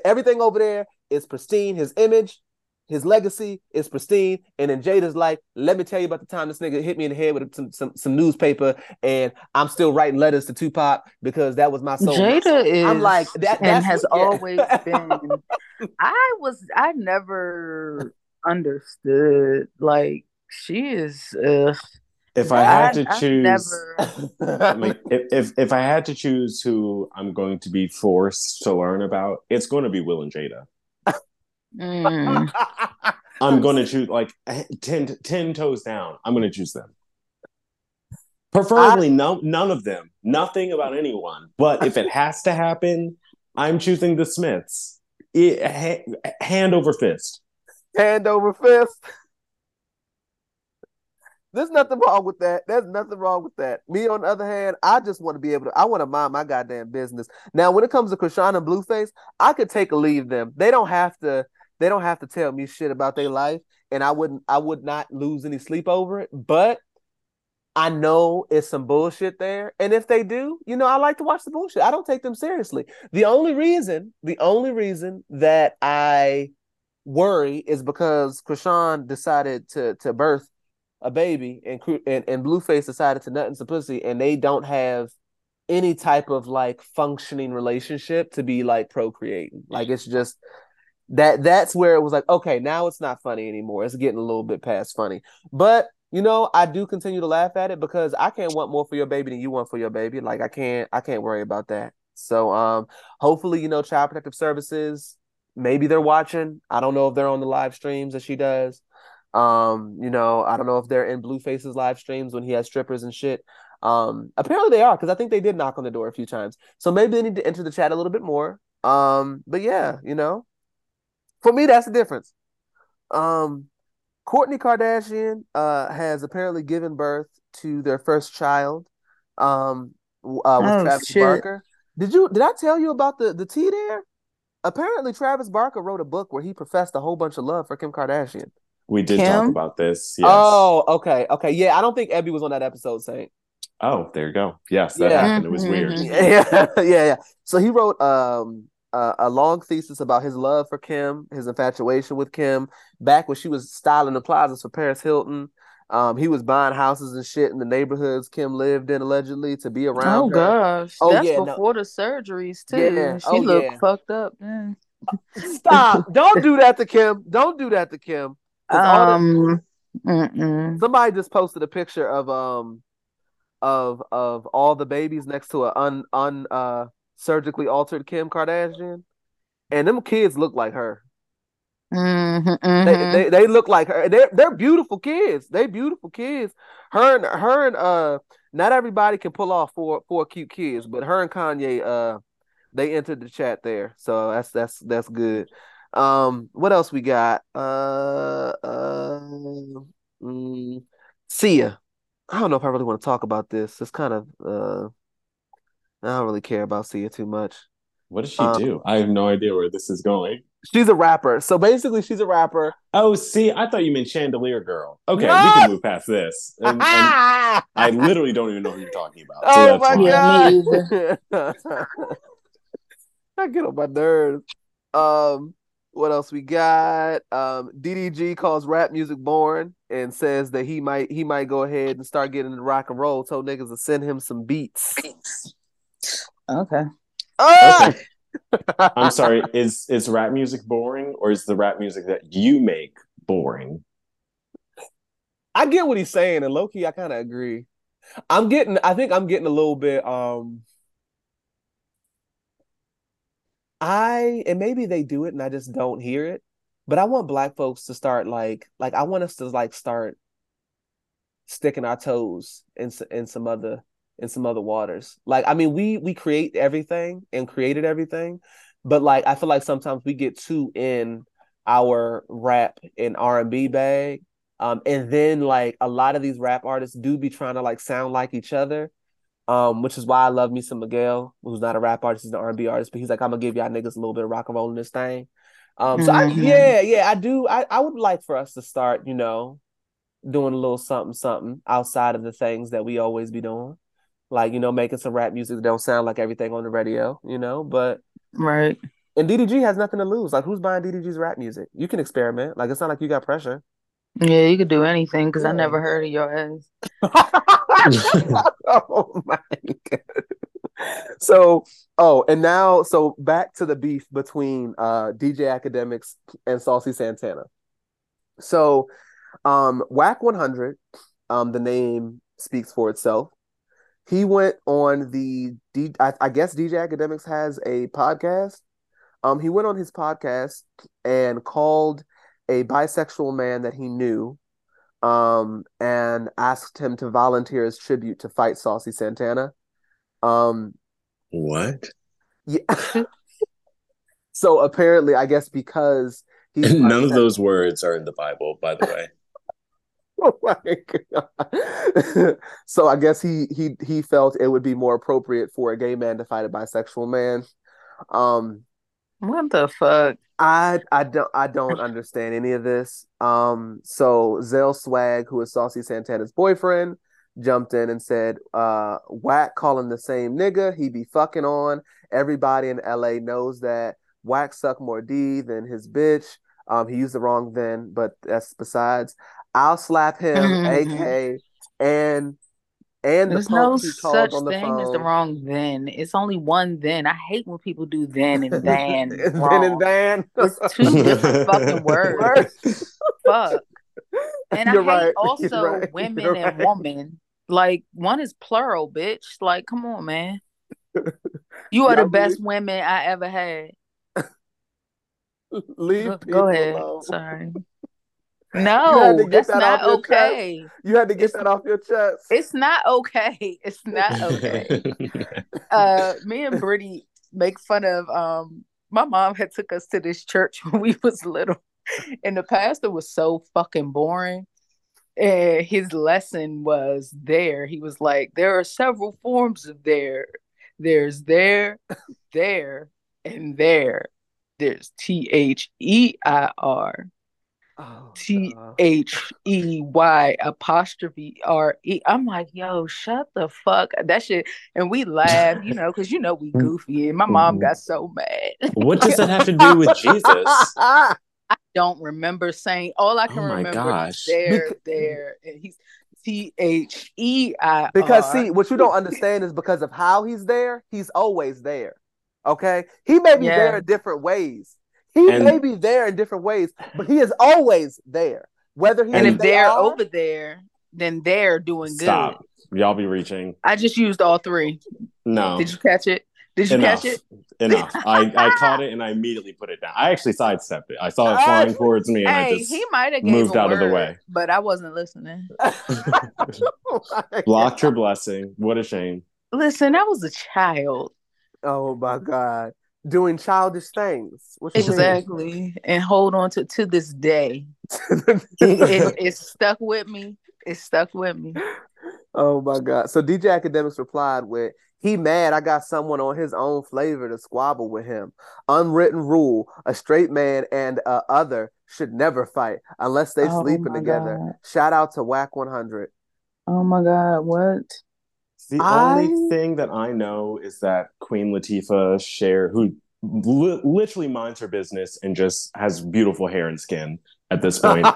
everything over there is pristine. His image. His legacy is pristine. And then Jada's like, let me tell you about the time this nigga hit me in the head with some newspaper, and I'm still writing letters to Tupac because that was my soul. Jada is, I'm like, that and has always been. I never understood. Like, she is. If I had to choose, like, if I had to choose who I'm going to be forced to learn about, it's going to be Will and Jada. I'm going to choose, like, 10 toes down. I'm going to choose them. Preferably none of them. Nothing about anyone. But if it has to happen, I'm choosing the Smiths. Hand over fist. Hand over fist. There's nothing wrong with that. There's nothing wrong with that. Me, on the other hand, I just want to be able to, I want to mind my goddamn business. Now, when it comes to Chrisean and Blueface, I could take or leave them. They don't have to tell me shit about their life, and I would not lose any sleep over it. But I know it's some bullshit there. And if they do, you know, I like to watch the bullshit. I don't take them seriously. The only reason that I worry is because Chrisean decided to birth a baby, and Blueface decided to nut in some pussy, and they don't have any type of, like, functioning relationship to be, like, procreating. Like, it's just that's where it was like, okay, now it's not funny anymore. It's getting a little bit past funny. But, you know, I do continue to laugh at it because I can't want more for your baby than you want for your baby. Like, I can't worry about that. So hopefully, you know, Child Protective Services, maybe they're watching. I don't know if they're on the live streams that she does. You know, I don't know if they're in Blueface's live streams when he has strippers and shit. Apparently they are, because I think they did knock on the door a few times. So maybe they need to enter the chat a little bit more. But yeah, you know, for me, that's the difference. Kourtney Kardashian has apparently given birth to their first child with Travis Barker. Did I tell you about the tea there? Apparently Travis Barker wrote a book where he professed a whole bunch of love for Kim Kardashian. We did talk about this. Yes. Oh, okay. Yeah, I don't think Ebby was on that episode, Saint. Oh, there you go. Yes, that happened. It was weird. Yeah. So he wrote a long thesis about his love for Kim, his infatuation with Kim, back when she was styling the plazas for Paris Hilton. He was buying houses and shit in the neighborhoods Kim lived in, allegedly, to be around her. Gosh. Oh, that's before the surgeries, too. Yeah. She looked fucked up. Yeah. Stop. Don't do that to Kim. Don't do that to Kim. Somebody just posted a picture of all the babies next to an surgically altered Kim Kardashian, and them kids look like her. They look like her. They're beautiful kids. Her and not everybody can pull off four cute kids, but her and Kanye they entered the chat there, so that's good. What else we got? Sia. I don't know if I really want to talk about this. It's kind of I don't really care about Sia too much. What does she do? I have no idea where this is going. She's a rapper. So basically she's a rapper. Oh, see, I thought you meant Chandelier Girl. Okay, no! We can move past this. And I literally don't even know who you're talking about. So oh my God. I get on my nerves. What else we got? DDG calls rap music boring and says that he might go ahead and start getting into rock and roll. Told niggas to send him some beats. Okay. Ah! Okay. I'm sorry. Is rap music boring, or is the rap music that you make boring? I get what he's saying, and low key, I kind of agree. I think I'm getting a little bit. And maybe they do it and I just don't hear it, but I want black folks to start like I want us to like start sticking our toes in some other waters. Like, I mean, we create everything and created everything, but like, I feel like sometimes we get too in our rap and R&B bag. And then like a lot of these rap artists do be trying to like sound like each other. Which is why I love me some Miguel, who's not a rap artist, he's an R&B artist, but he's like, I'm gonna give y'all niggas a little bit of rock and roll in this thing. So I do. I would like for us to start, you know, doing a little something outside of the things that we always be doing, like, you know, making some rap music that don't sound like everything on the radio, you know, but right. And DDG has nothing to lose. Like, who's buying DDG's rap music? You can experiment. Like, it's not like you got pressure. Yeah, you could do anything, because I never heard of your ass. Oh, my God. So back to the beef between DJ Akademiks and Saucy Santana. So WAC 100, the name speaks for itself. He went on I guess DJ Akademiks has a podcast. He went on his podcast and called a bisexual man that he knew and asked him to volunteer as tribute to fight Saucy Santana. What? Yeah. So apparently, I guess because he's none of those words are in the Bible, by the way. Oh my God. So I guess he felt it would be more appropriate for a gay man to fight a bisexual man. What the fuck? I don't understand any of this. So Zell Swag, who is Saucy Santana's boyfriend, jumped in and said, Wack calling the same nigga he be fucking on. Everybody in LA knows that Wack suck more D than his bitch. He used the wrong then, but that's besides. I'll slap him, AK, and there's the no such on the thing phone. As the wrong then. It's only one then. I hate when people do then and then. Then and then. It's two different fucking words. Fuck. And you're I hate right. Also right. Women you're and right. Woman. Like, one is plural, bitch. Like, come on, man. You are the best women I ever had. Leave people go ahead. Alone. Sorry. No, that's not okay. Chest. You had to get that off your chest. It's not okay. It's not okay. Me and Brittany make fun of my mom had took us to this church when we was little. And the pastor was so fucking boring. And his lesson was there. He was like, there are several forms of there. There's there, and there. There's THEIR. THEY''. I'm like, yo, shut the fuck up. That shit. And we laugh, you know, because you know we goofy. And my mom got so mad. What does that have to do with Jesus? I don't remember saying. All I can remember is there. And he's THEIR. Because see, what you don't understand is because of how he's there, he's always there. Okay? He may be there in different ways. He may be there in different ways, but he is always there. Whether he and if they're over there, then they're doing stop. Good. Y'all be reaching. I just used all three. No. Did you catch it? Enough. I caught it and I immediately put it down. I actually sidestepped it. I saw it flying towards me and I just moved out of the way. But I wasn't listening. Blocked your blessing. What a shame. Listen, I was a child. Oh my God. Doing childish things. Exactly. And hold on to this day. It stuck with me. It stuck with me. Oh, my God. So DJ Akademiks replied with, he mad I got someone on his own flavor to squabble with him. Unwritten rule, a straight man and a other should never fight unless they sleeping together. God. Shout out to WAC 100. Oh, my God. What? The only thing that I know is that Queen Latifah Cher, who literally minds her business and just has beautiful hair and skin at this point,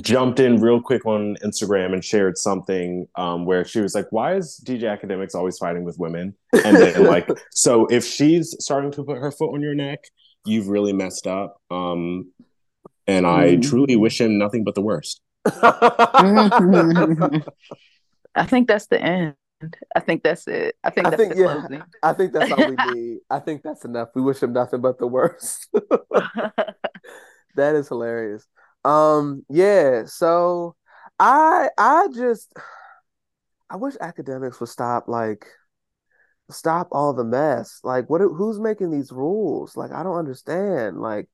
jumped in real quick on Instagram and shared something where she was like, why is DJ Akademiks always fighting with women? And then like, so if she's starting to put her foot on your neck, you've really messed up. And I truly wish him nothing but the worst. I think that's the end. I think that's it. I think that's the closing. I think that's all we need. I think that's enough. We wish him nothing but the worst. That is hilarious. So I wish Akademiks would stop all the mess. Like, who's making these rules? Like, I don't understand. Like,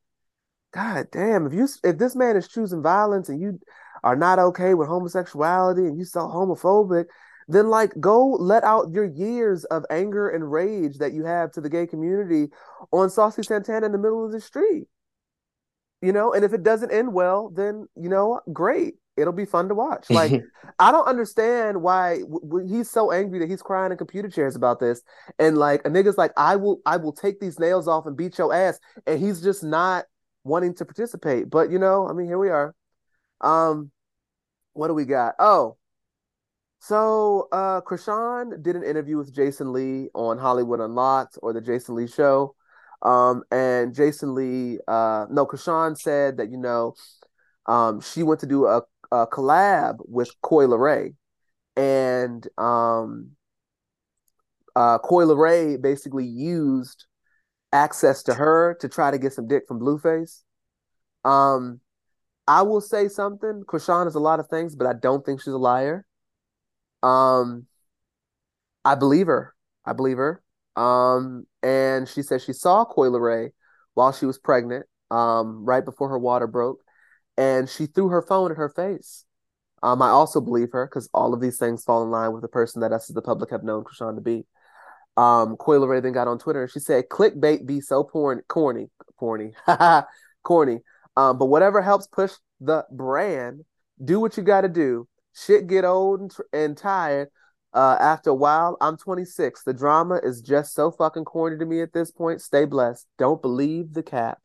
God damn, if this man is choosing violence and you are not okay with homosexuality and you so homophobic, then like go let out your years of anger and rage that you have to the gay community on Saucy Santana in the middle of the street. You know, and if it doesn't end well, then, you know, great. it'll be fun to watch. Like, I don't understand why he's so angry that he's crying in computer chairs about this. And like, a nigga's like, I will take these nails off and beat your ass. And he's just not wanting to participate. But, you know, I mean, here we are. What do we got? Oh, so Chrisean did an interview with Jason Lee on Hollywood Unlocked, or the Jason Lee show. And Jason Lee, Chrisean said that, you know, she went to do a collab with Coi Leray, and Coi Leray basically used access to her to try to get some dick from Blueface. I will say something. Chrisean is a lot of things, but I don't think she's a liar. I believe her. And she said she saw Coi Leray while she was pregnant, right before her water broke, and she threw her phone at her face. I also believe her, because all of these things fall in line with the person that us as the public have known Chrisean to be. Coi Leray then got on Twitter and she said, "Clickbait be so corny. But whatever helps push the brand, do what you got to do. Shit get old and tired. After a while, I'm 26. The drama is just so fucking corny to me at this point. Stay blessed. Don't believe the cap."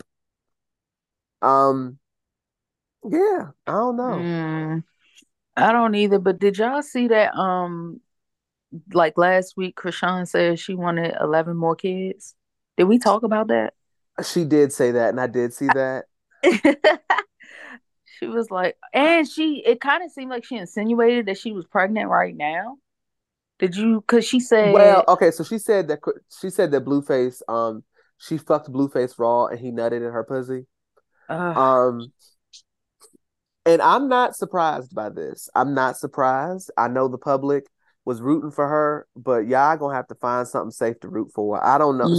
Yeah, I don't know. I don't either. But did y'all see that? Like last week, Chrisean said she wanted 11 more kids. Did we talk about that? She did say that, and I did see that. She was like, and it kind of seemed like she insinuated that she was pregnant right now. Did you? Because she said, well, okay, so she said that Blueface, she fucked Blueface raw and he nutted in her pussy. And I'm not surprised by this. I'm not surprised. I know the public was rooting for her, but y'all gonna have to find something safe to root for. I don't know.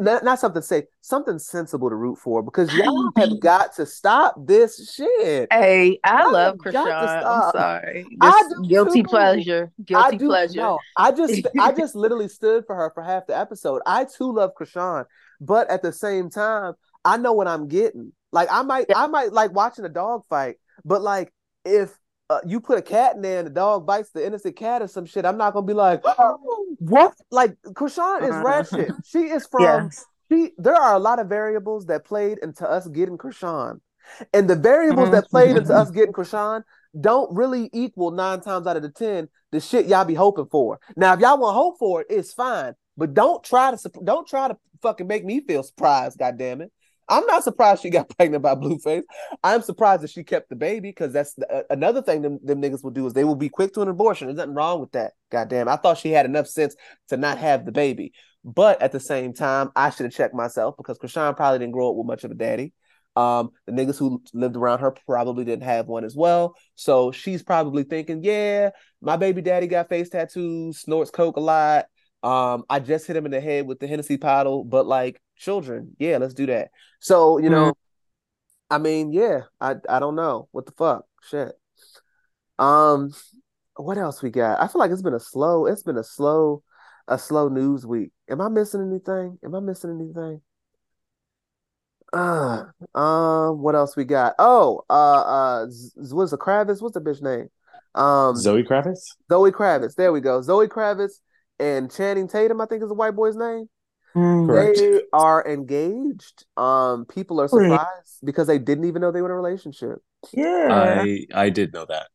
Not something safe, something sensible to root for, because y'all have got to stop this shit. Hey, I love Chrisean. I'm sorry. Guilty pleasure. No, I just literally stood for her for half the episode. I too love Chrisean, but at the same time, I know what I'm getting. Like, I might like watching a dog fight, but like, if you put a cat in there and the dog bites the innocent cat or some shit, I'm not gonna be like, oh, what? Like, Chrisean is ratchet. She is from. Yes. There are a lot of variables that played into us getting Chrisean, and the variables that played into us getting Chrisean don't really equal 9 times out of 10 the shit y'all be hoping for. Now, if y'all want to hope for it, it's fine, but don't try to fucking make me feel surprised. Goddamn it. I'm not surprised she got pregnant by Blueface. I'm surprised that she kept the baby, because that's another thing them niggas will do, is they will be quick to an abortion. There's nothing wrong with that. Goddamn, I thought she had enough sense to not have the baby. But at the same time, I should have checked myself, because Chrisean probably didn't grow up with much of a daddy. The niggas who lived around her probably didn't have one as well. So she's probably thinking, yeah, my baby daddy got face tattoos, snorts coke a lot. I just hit him in the head with the Hennessy bottle, but like, children, yeah, let's do that. So, you know, I mean, yeah, I don't know what the fuck, shit. What else we got? I feel like it's been a slow news week. Am I missing anything? What else we got? Oh, what's the Kravitz? What's the bitch name? Zoe Kravitz. Zoe Kravitz. There we go. Zoe Kravitz and Channing Tatum, I think, is the white boy's name. Correct. They are engaged. People are surprised because they didn't even know they were in a relationship. Yeah, I did know that.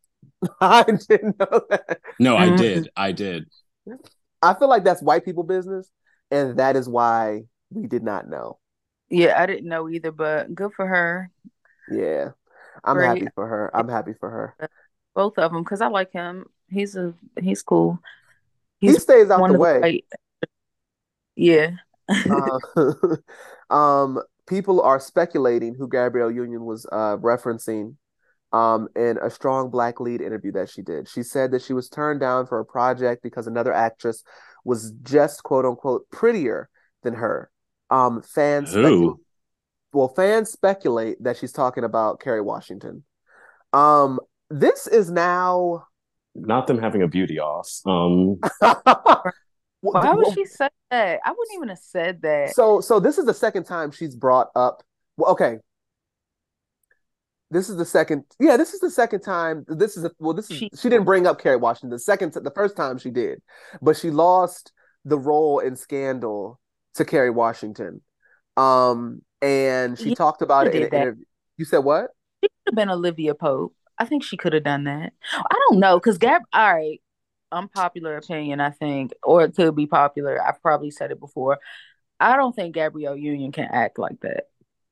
I didn't know that. No, I did. I feel like that's white people business, and that is why we did not know. Yeah, I didn't know either, but good for her. Yeah, I'm happy for her. Both of them, because I like him. He's cool. He stays out the way. Yeah. People are speculating who Gabrielle Union was referencing in a strong black lead interview that she did. She said that she was turned down for a project because another actress was just, quote unquote, prettier than her. Fans speculate that she's talking about Kerry Washington. This is now not them having a beauty off. Why would she say that? I wouldn't even have said that. So this is the second time she's brought up. Well, okay. This is the second. Yeah, this is the second time. This is a, well. This is she didn't bring up Kerry Washington. The first time she did, but she lost the role in Scandal to Kerry Washington, and she talked about it in an interview. You said what? She could have been Olivia Pope. I think she could have done that. I don't know, because all right, unpopular opinion, I think, or it could be popular. I've probably said it before. I don't think Gabrielle Union can act like that.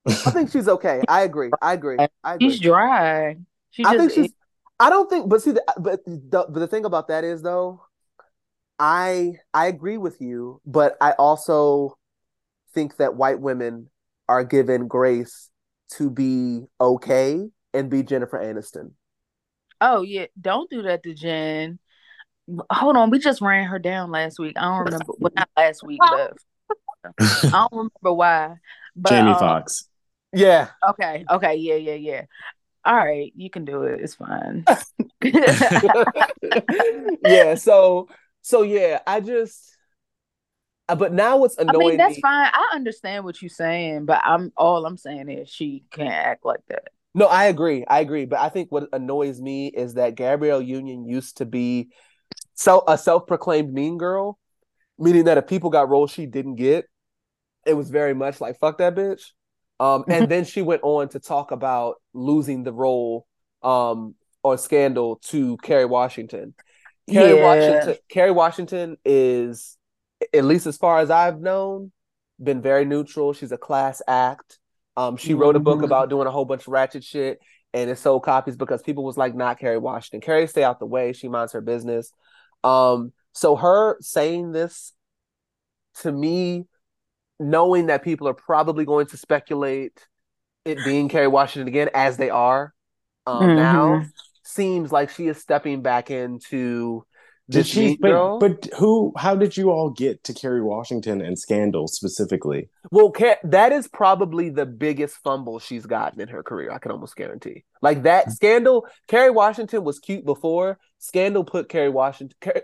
I think she's okay. I agree. She's dry. But the thing about that is, though, I agree with you, but I also think that white women are given grace to be okay and be Jennifer Aniston. Oh yeah, don't do that to Jen. Hold on, we just ran her down last week. I don't remember. Well, not last week, but I don't remember why. But, Jamie Foxx. Yeah. Okay. Yeah. All right, you can do it. It's fine. Yeah. So yeah, but now what's annoying? I mean, that's fine. I understand what you're saying, but all I'm saying is she can't act like that. No, I agree. But I think what annoys me is that Gabrielle Union used to be a self-proclaimed mean girl, meaning that if people got roles she didn't get, it was very much like, fuck that bitch. And then she went on to talk about losing the role or Scandal to Kerry Washington. Kerry Washington is, at least as far as I've known, been very neutral. She's a class act. She wrote a book about doing a whole bunch of ratchet shit, and it sold copies because people was like, not Kerry Washington. Kerry, stay out the way. She minds her business. So her saying this to me, knowing that people are probably going to speculate it being Kerry Washington again, as they are now, seems like she is stepping back into this girl. But who? How did you all get to Kerry Washington and Scandal specifically? Well, that is probably the biggest fumble she's gotten in her career. I can almost guarantee. Like that Scandal, Kerry Washington was cute before. Scandal put Kerry Washington. Made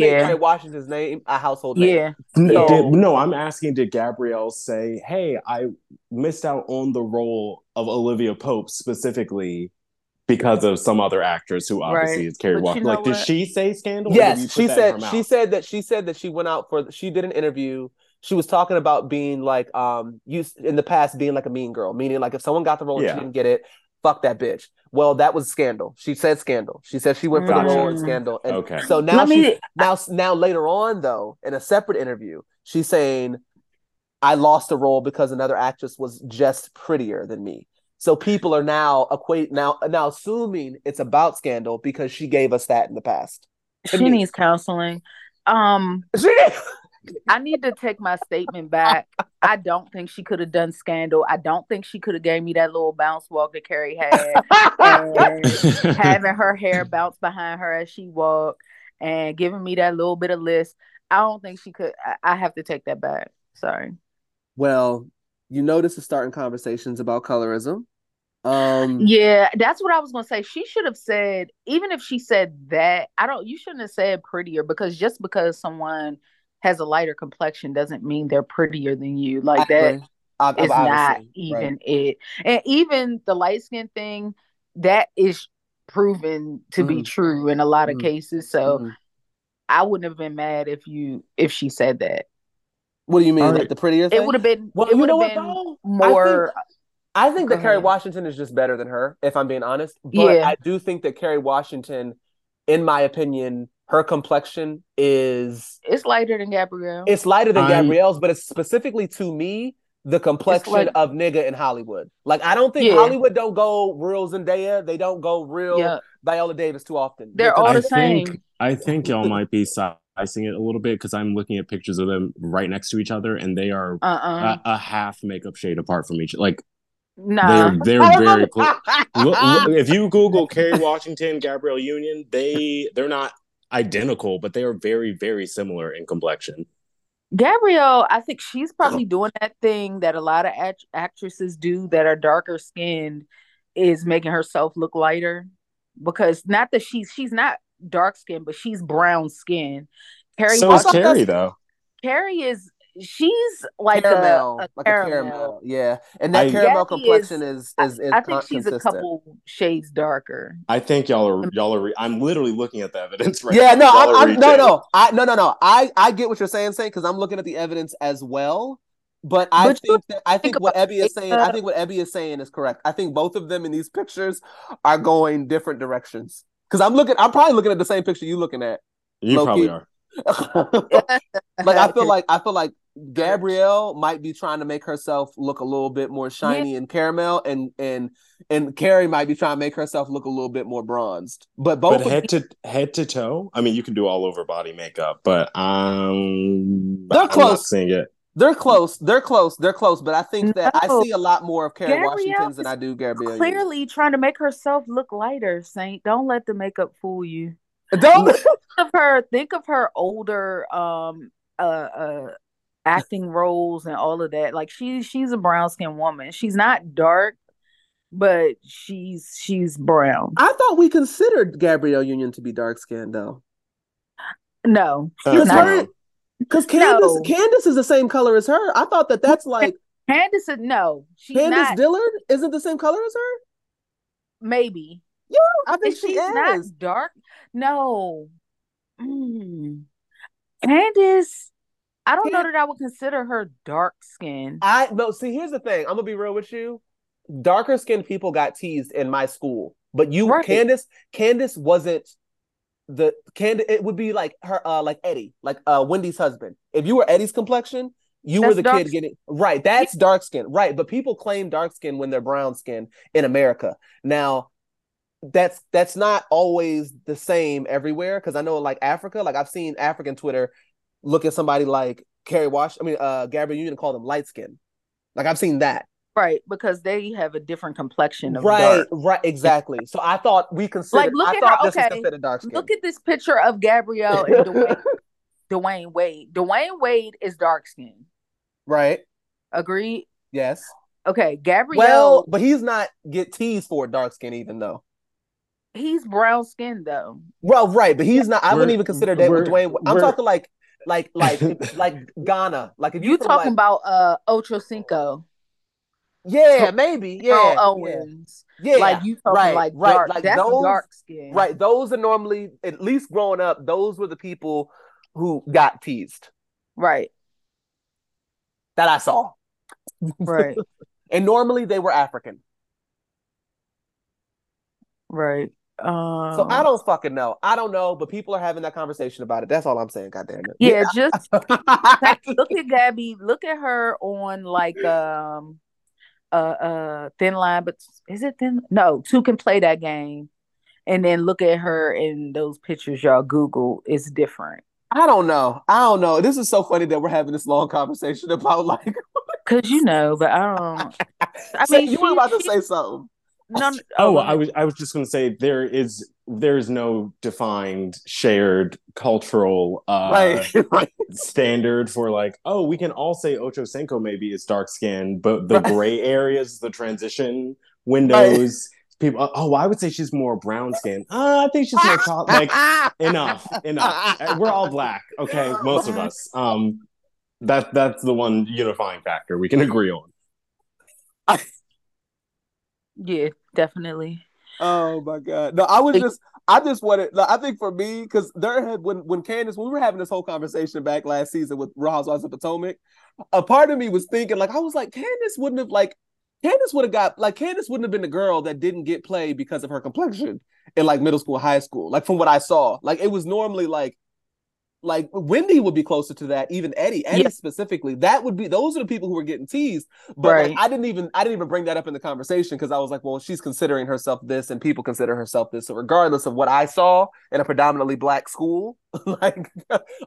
Kerry Washington's name a household name. Yeah. So, I'm asking, did Gabrielle say, "Hey, I missed out on the role of Olivia Pope specifically"? Because of some other actress who obviously is Kerry Washington. Like, did she say Scandal? Yes, she said that she went out for. She did an interview. She was talking about being like, in the past being like a mean girl, meaning like if someone got the role and she didn't get it, fuck that bitch. Well, that was Scandal. She said Scandal. She said she went for the role in Scandal. And okay. So now now later on though, in a separate interview, she's saying, "I lost the role because another actress was just prettier than me." So people are now assuming it's about Scandal because she gave us that in the past. She needs counseling. I need to take my statement back. I don't think she could have done Scandal. I don't think she could have gave me that little bounce walk that Kerry had. Having her hair bounce behind her as she walked and giving me that little bit of list. I don't think she could. I have to take that back. Sorry. Well, you know this is starting conversations about colorism. Yeah, that's what I was gonna say. She should have said, even if she said that, you shouldn't have said prettier, because just because someone has a lighter complexion doesn't mean they're prettier than you. Like that is not even it. And even the light skin thing, that is proven to be true in a lot of cases. So I wouldn't have been mad if she said that. What do you mean? Like the prettiest thing? It would have been more. I think that Kerry Washington is just better than her, if I'm being honest. But I do think that Kerry Washington, in my opinion, her complexion is... It's lighter than Gabrielle. It's lighter than Gabrielle's, but it's specifically, to me, the complexion of nigga in Hollywood. Like, I don't think Hollywood don't go real Zendaya. They don't go real Viola Davis too often. They're all the same. I think y'all might be sorry. I sing it a little bit because I'm looking at pictures of them right next to each other, and they are a half makeup shade apart from each. Like, they're very close. Look, if you Google Kerry Washington, Gabrielle Union, they're not identical, but they are very, very similar in complexion. Gabrielle, I think she's probably doing that thing that a lot of actresses do that are darker skinned, is making herself look lighter, because not that she's not dark skin, but she's brown skin. Kerry, so is Kerry, though. Kerry is she's like caramel, a caramel. Yeah, and that caramel complexion is I think she's consistent. A couple shades darker. I think y'all are. I'm literally looking at the evidence right now. Yeah, no. I get what you're saying because I'm looking at the evidence as well. I think what Ebby is saying is correct. I think both of them in these pictures are going different directions. Because I'm probably looking at the same picture you're looking at. You probably are. Like I feel like Gabrielle might be trying to make herself look a little bit more shiny and caramel, and Kerry might be trying to make herself look a little bit more bronzed. But head to toe, I mean, you can do all over body makeup, but they're close. I'm not seeing it. They're close, but I think that I see a lot more of Kerry Washington's than I do Gabrielle. Clearly trying to make herself look lighter, Saint. Don't let the makeup fool you. Don't think of her older acting roles and all of that. Like she's a brown-skinned woman. She's not dark, but she's brown. I thought we considered Gabrielle Union to be dark-skinned though. No. Because Candace is the same color as her. I thought that's like Candace. No, she's Candace Dillard isn't the same color as her. Maybe. Yeah, I think she's not dark. No, Candace. I don't know that I would consider her dark skin. See, here's the thing. I'm gonna be real with you. Darker skinned people got teased in my school, but Candace wasn't. It would be like her, like Eddie, like Wendy's husband. If you were Eddie's complexion, were the kid getting right. That's dark skin, right? But people claim dark skin when they're brown skin in America. Now, that's not always the same everywhere because I know like Africa, like I've seen African Twitter look at somebody like Gabrielle Union and call them light skin. Like I've seen that. Right, because they have a different complexion of dark. Right, exactly. So I thought we considered. Like, dark skin. Look at this picture of Gabrielle and Dwayne Wade. Dwayne Wade is dark skinned. Right. Agreed? Yes. Okay, Gabrielle. Well, but he's not get teased for dark skin, even though he's brown skinned though. Well, right, but he's not. I wouldn't even consider that with Dwayne. I'm talking like Ghana. Like if you talking about Ochocinco. Yeah, maybe. Yeah, Owens. Yeah, like you talking right, dark. Like that's those, dark skin. Right, those are normally, at least growing up, those were the people who got teased. Right. That I saw. Right. And normally they were African. Right. So I don't fucking know. I don't know, but people are having that conversation about it. That's all I'm saying. God damn it. Yeah, just look at Gabby. Look at her on like Thin Line, but is it Thin? No, Two Can Play That Game, and then look at her in those pictures. Y'all Google, it's different. I don't know. This is so funny that we're having this long conversation about like, cause you know, but I don't. I mean, you were about to say something. No, I was just gonna say there is no defined shared cultural standard for like, oh, we can all say Ochocinco maybe is dark skinned, but the gray areas, the transition windows, people. Oh, I would say she's more brown skinned. I think she's more like enough. We're all black, okay, most of us. That's the one unifying factor we can agree on. Yeah, definitely. Oh my God! No, I think for me, because there had when Candace, when we were having this whole conversation back last season with Real Housewives of Potomac, a part of me was thinking like, I was like, Candace wouldn't have been the girl that didn't get played because of her complexion in like middle school, high school. Like from what I saw, like it was normally like Wendy would be closer to that, even Eddie specifically. That would be, those are the people who were getting teased. But right. Like, I didn't even bring that up in the conversation because I was like, well, she's considering herself this and people consider herself this. So regardless of what I saw in a predominantly black school, like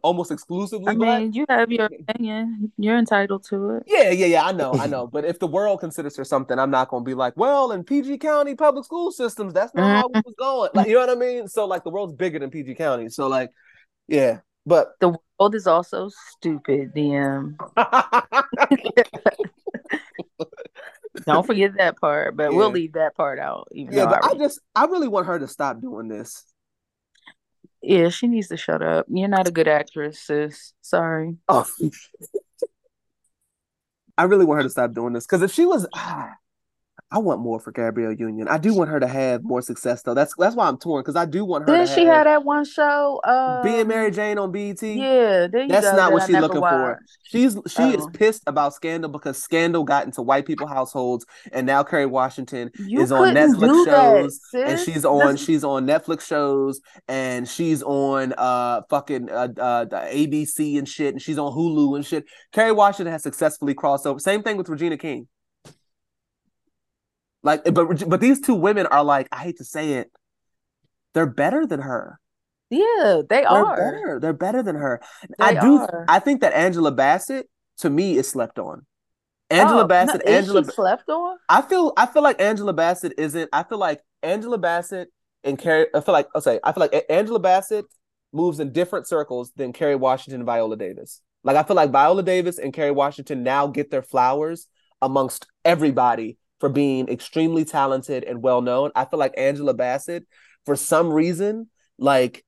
almost exclusively black. I mean, you have your opinion. You're entitled to it. Yeah. I know. But if the world considers her something, I'm not going to be like, well, in PG County public school systems, that's not how it was going. Like, you know what I mean? So like the world's bigger than PG County. So like, yeah. But the world is also stupid, DM. Don't forget that part, but we'll leave that part out. I really want her to stop doing this. Yeah, she needs to shut up. You're not a good actress, sis. Sorry. Oh. I really want her to stop doing this, because if she was, I want more for Gabrielle Union. I do want her to have more success, though. That's why I'm torn, because I do want her. Didn't she have that one show, being Mary Jane on BET? Yeah, that's not what she's looking for. She is pissed about Scandal, because Scandal got into white people households, and now Kerry Washington is on Netflix shows, and she's on Netflix shows, and she's on the ABC and shit, and she's on Hulu and shit. Kerry Washington has successfully crossed over. Same thing with Regina King. Like, but these two women are like, I hate to say it, they're better than her. Yeah, they're better. They're better than her. I think that Angela Bassett, to me, is slept on. Slept on? I feel like Angela Bassett isn't. I feel like Angela Bassett and Kerry. I feel like Angela Bassett moves in different circles than Kerry Washington and Viola Davis. Like, I feel like Viola Davis and Kerry Washington now get their flowers amongst everybody for being extremely talented and well-known. I feel like Angela Bassett, for some reason, like...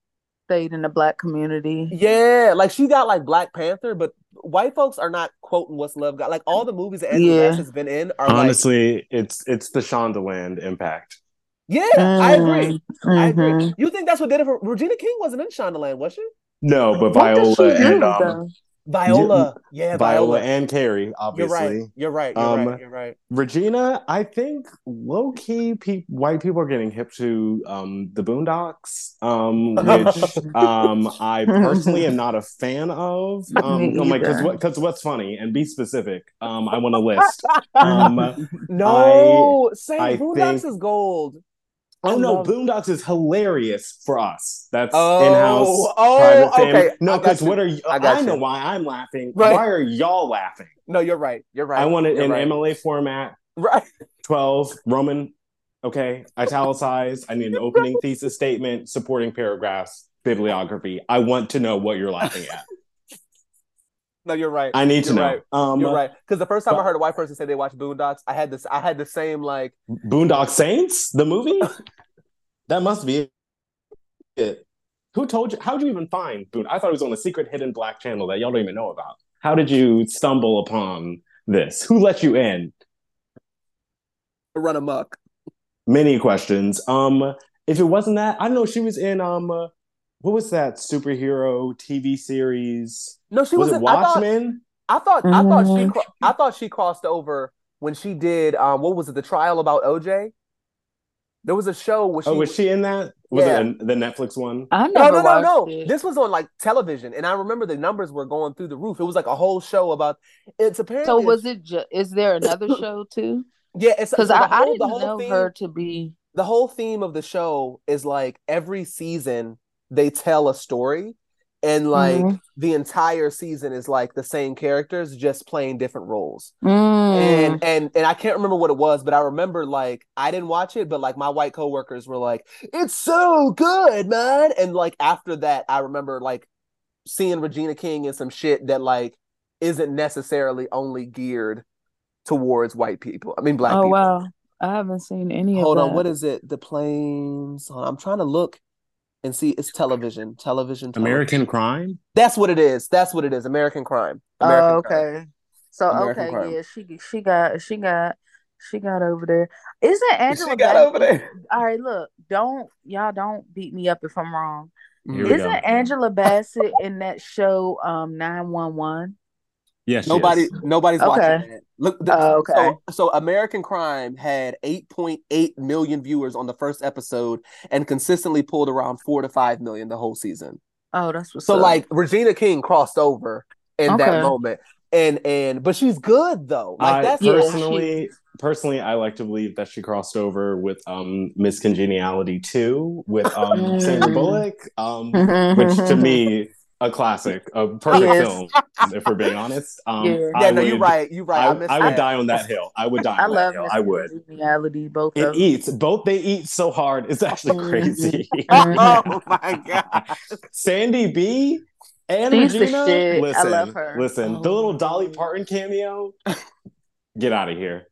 stayed in the Black community. Yeah, like, she got, like, Black Panther, but white folks are not quoting What's Love Got. Like, all the movies that Angela Bassett's been in are, honestly, like... it's the Shondaland impact. Yeah, I agree. Mm-hmm. I agree. You think that's what did it for... Regina King wasn't in Shondaland, was she? No, but Viola and Kerry, obviously. You're right. Regina, I think low-key white people are getting hip to the Boondocks, which I personally am not a fan of. I'm like, because what's funny? And be specific. I want a list. Boondocks is gold. Oh no, Boondocks is hilarious for us. That's in-house. Okay. No, because what are you? I know why I'm laughing. Right. Why are y'all laughing? No, you're right. I want it in MLA format. Right. 12 Roman. Okay. Italicized. I need an opening thesis statement, supporting paragraphs, bibliography. I want to know what you're laughing at. No, you're right. I need to know. Right. You're right. Because the first time I heard a white person say they watched Boondocks, I had the same, like, Boondock Saints, the movie? That must be it. Who told you? How'd you even find Boondocks? I thought it was on a secret hidden Black channel that y'all don't even know about. How did you stumble upon this? Who let you in? Run amok. Many questions. If it wasn't that, I know she was in what was that superhero TV series? No, she was in Watchmen. I thought she crossed over when she did what was it? The trial about OJ. There was a show where she was she in that? Was it the Netflix one? No. This was on, like, television, and I remember the numbers were going through the roof. It was like a whole show about. It's apparently. So was it? Is there another show too? Yeah, it's because I didn't know her to be. The whole theme of the show is, like, every season they tell a story, and, like, the entire season is, like, the same characters just playing different roles. And I can't remember what it was, but I remember, like, I didn't watch it, but, like, my white coworkers were like, it's so good, man. And, like, after that, I remember, like, seeing Regina King in some shit that, like, isn't necessarily only geared towards white people. I mean, Black people. Oh, wow. I haven't seen any of that. Hold on. What is it? The Plains. I'm trying to look. And see, it's television. American Crime? That's what it is. American Crime. Crime. Yeah, she got over there. Isn't Angela? She got over there. All right, look, y'all don't beat me up if I'm wrong. Isn't Angela Bassett in that show 911? Yes. Nobody's watching it. Look, so American Crime had 8.8 million viewers on the first episode and consistently pulled around 4 to 5 million the whole season. Oh, that's what's up. So, like, Regina King crossed over in that moment, but she's good though. Like, that's personally, I like to believe that she crossed over with Miss Congeniality 2 with Sandra Bullock, which to me. A classic, a perfect film, if we're being honest. You're right. I would die on that hill. Reality, both it eats. Both they eat so hard. It's actually crazy. Oh my god! Sandy B and Regina. Listen, I love her. Listen, the little Dolly Parton cameo. Get out of here.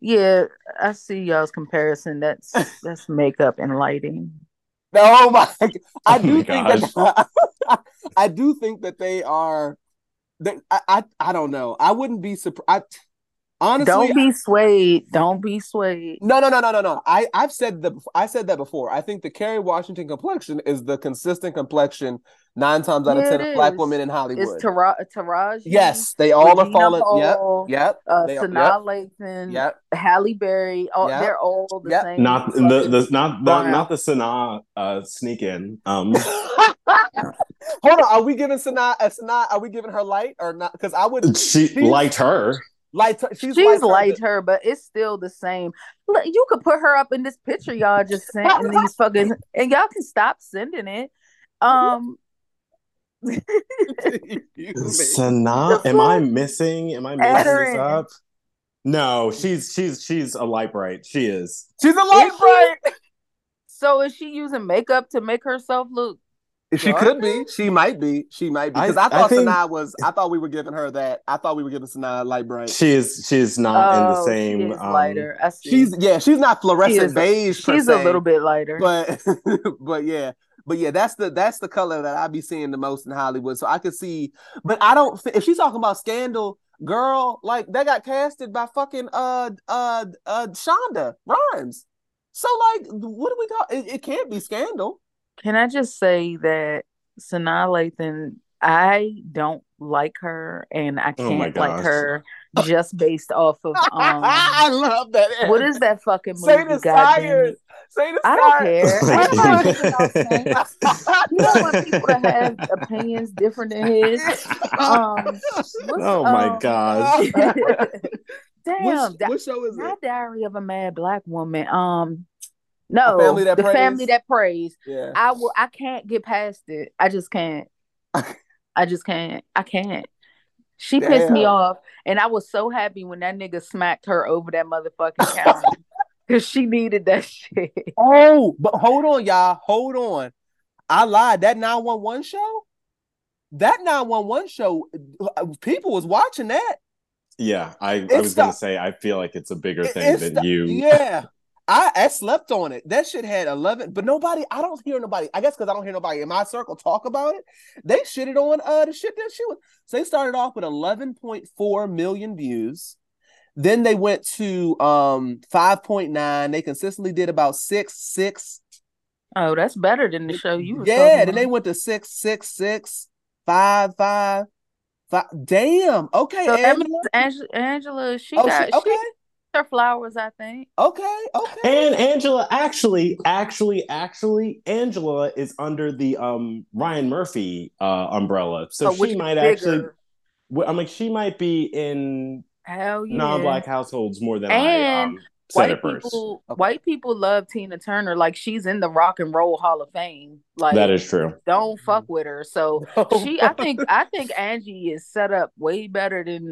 Yeah, I see y'all's comparison. That's makeup and lighting. Oh my! I do think that they are. I don't know. I wouldn't be surprised. Honestly, don't be swayed. Don't be swayed. No. I said that before. I think the Kerry Washington complexion is the consistent complexion 9 times out of 10 of Black women in Hollywood. It's Taraji. Yes, they all Regina are falling. Sanaa Lathan. Yep. Halle Berry. Oh, yep. They're all the same. Not the Sanaa sneak in. Hold on. Are we giving Sanaa? Are we giving her light or not? Because I would. She liked her. She's light her, but it's still the same. Look, you could put her up in this picture y'all just sent in these fucking, and y'all can stop sending it. Sanaa, am I missing this up? No, she's a light bright. She is. She's a light bright. So is she using makeup to make herself look? She could be. She might be. Because I thought Sanaa was. I thought we were giving her that. I thought we were giving Sanaa light bright. She's not in the same. She is lighter. I see. She's not fluorescent beige. She's a little bit lighter. But yeah. That's the color that I be seeing the most in Hollywood. So I could see. But I don't. If she's talking about Scandal, girl, like that got casted by fucking Shonda Rhimes. So like, what do we call it? It can't be Scandal. Can I just say that Sanaa Lathan, I don't like her, and I can't like her just based off of. I love that. End. What is that fucking movie? Say the sires. Say the sires. I don't care. You don't want people to have opinions different than his. Oh my gosh! Damn. What show is it? My Diary of a Mad Black Woman. No, the family that prays. Yeah. I can't get past it. I just can't. She pissed me off, and I was so happy when that nigga smacked her over that motherfucking counter because she needed that shit. Oh, but hold on, y'all. Hold on. I lied. That 911 show, people was watching that. Yeah, I was going to say, I feel like it's a bigger thing than you. Yeah. I slept on it. That shit had 11, but I don't hear nobody. I guess because I don't hear nobody in my circle talk about it. They shitted on the shit that she was. So they started off with 11.4 million views. Then they went to 5.9. They consistently did about 6. Oh, that's better than the show you were talking about. Yeah, then they went to 6, 5. Damn. Okay, so Angela, she got it. Okay. Her flowers, I think. Okay. And Angela, actually, Angela is under the Ryan Murphy umbrella, so she might actually. I'm like, she might be in non-Black households more than I said at first. White people love Tina Turner, like she's in the Rock and Roll Hall of Fame. Like that is true. Don't fuck with her. So I think Angie is set up way better than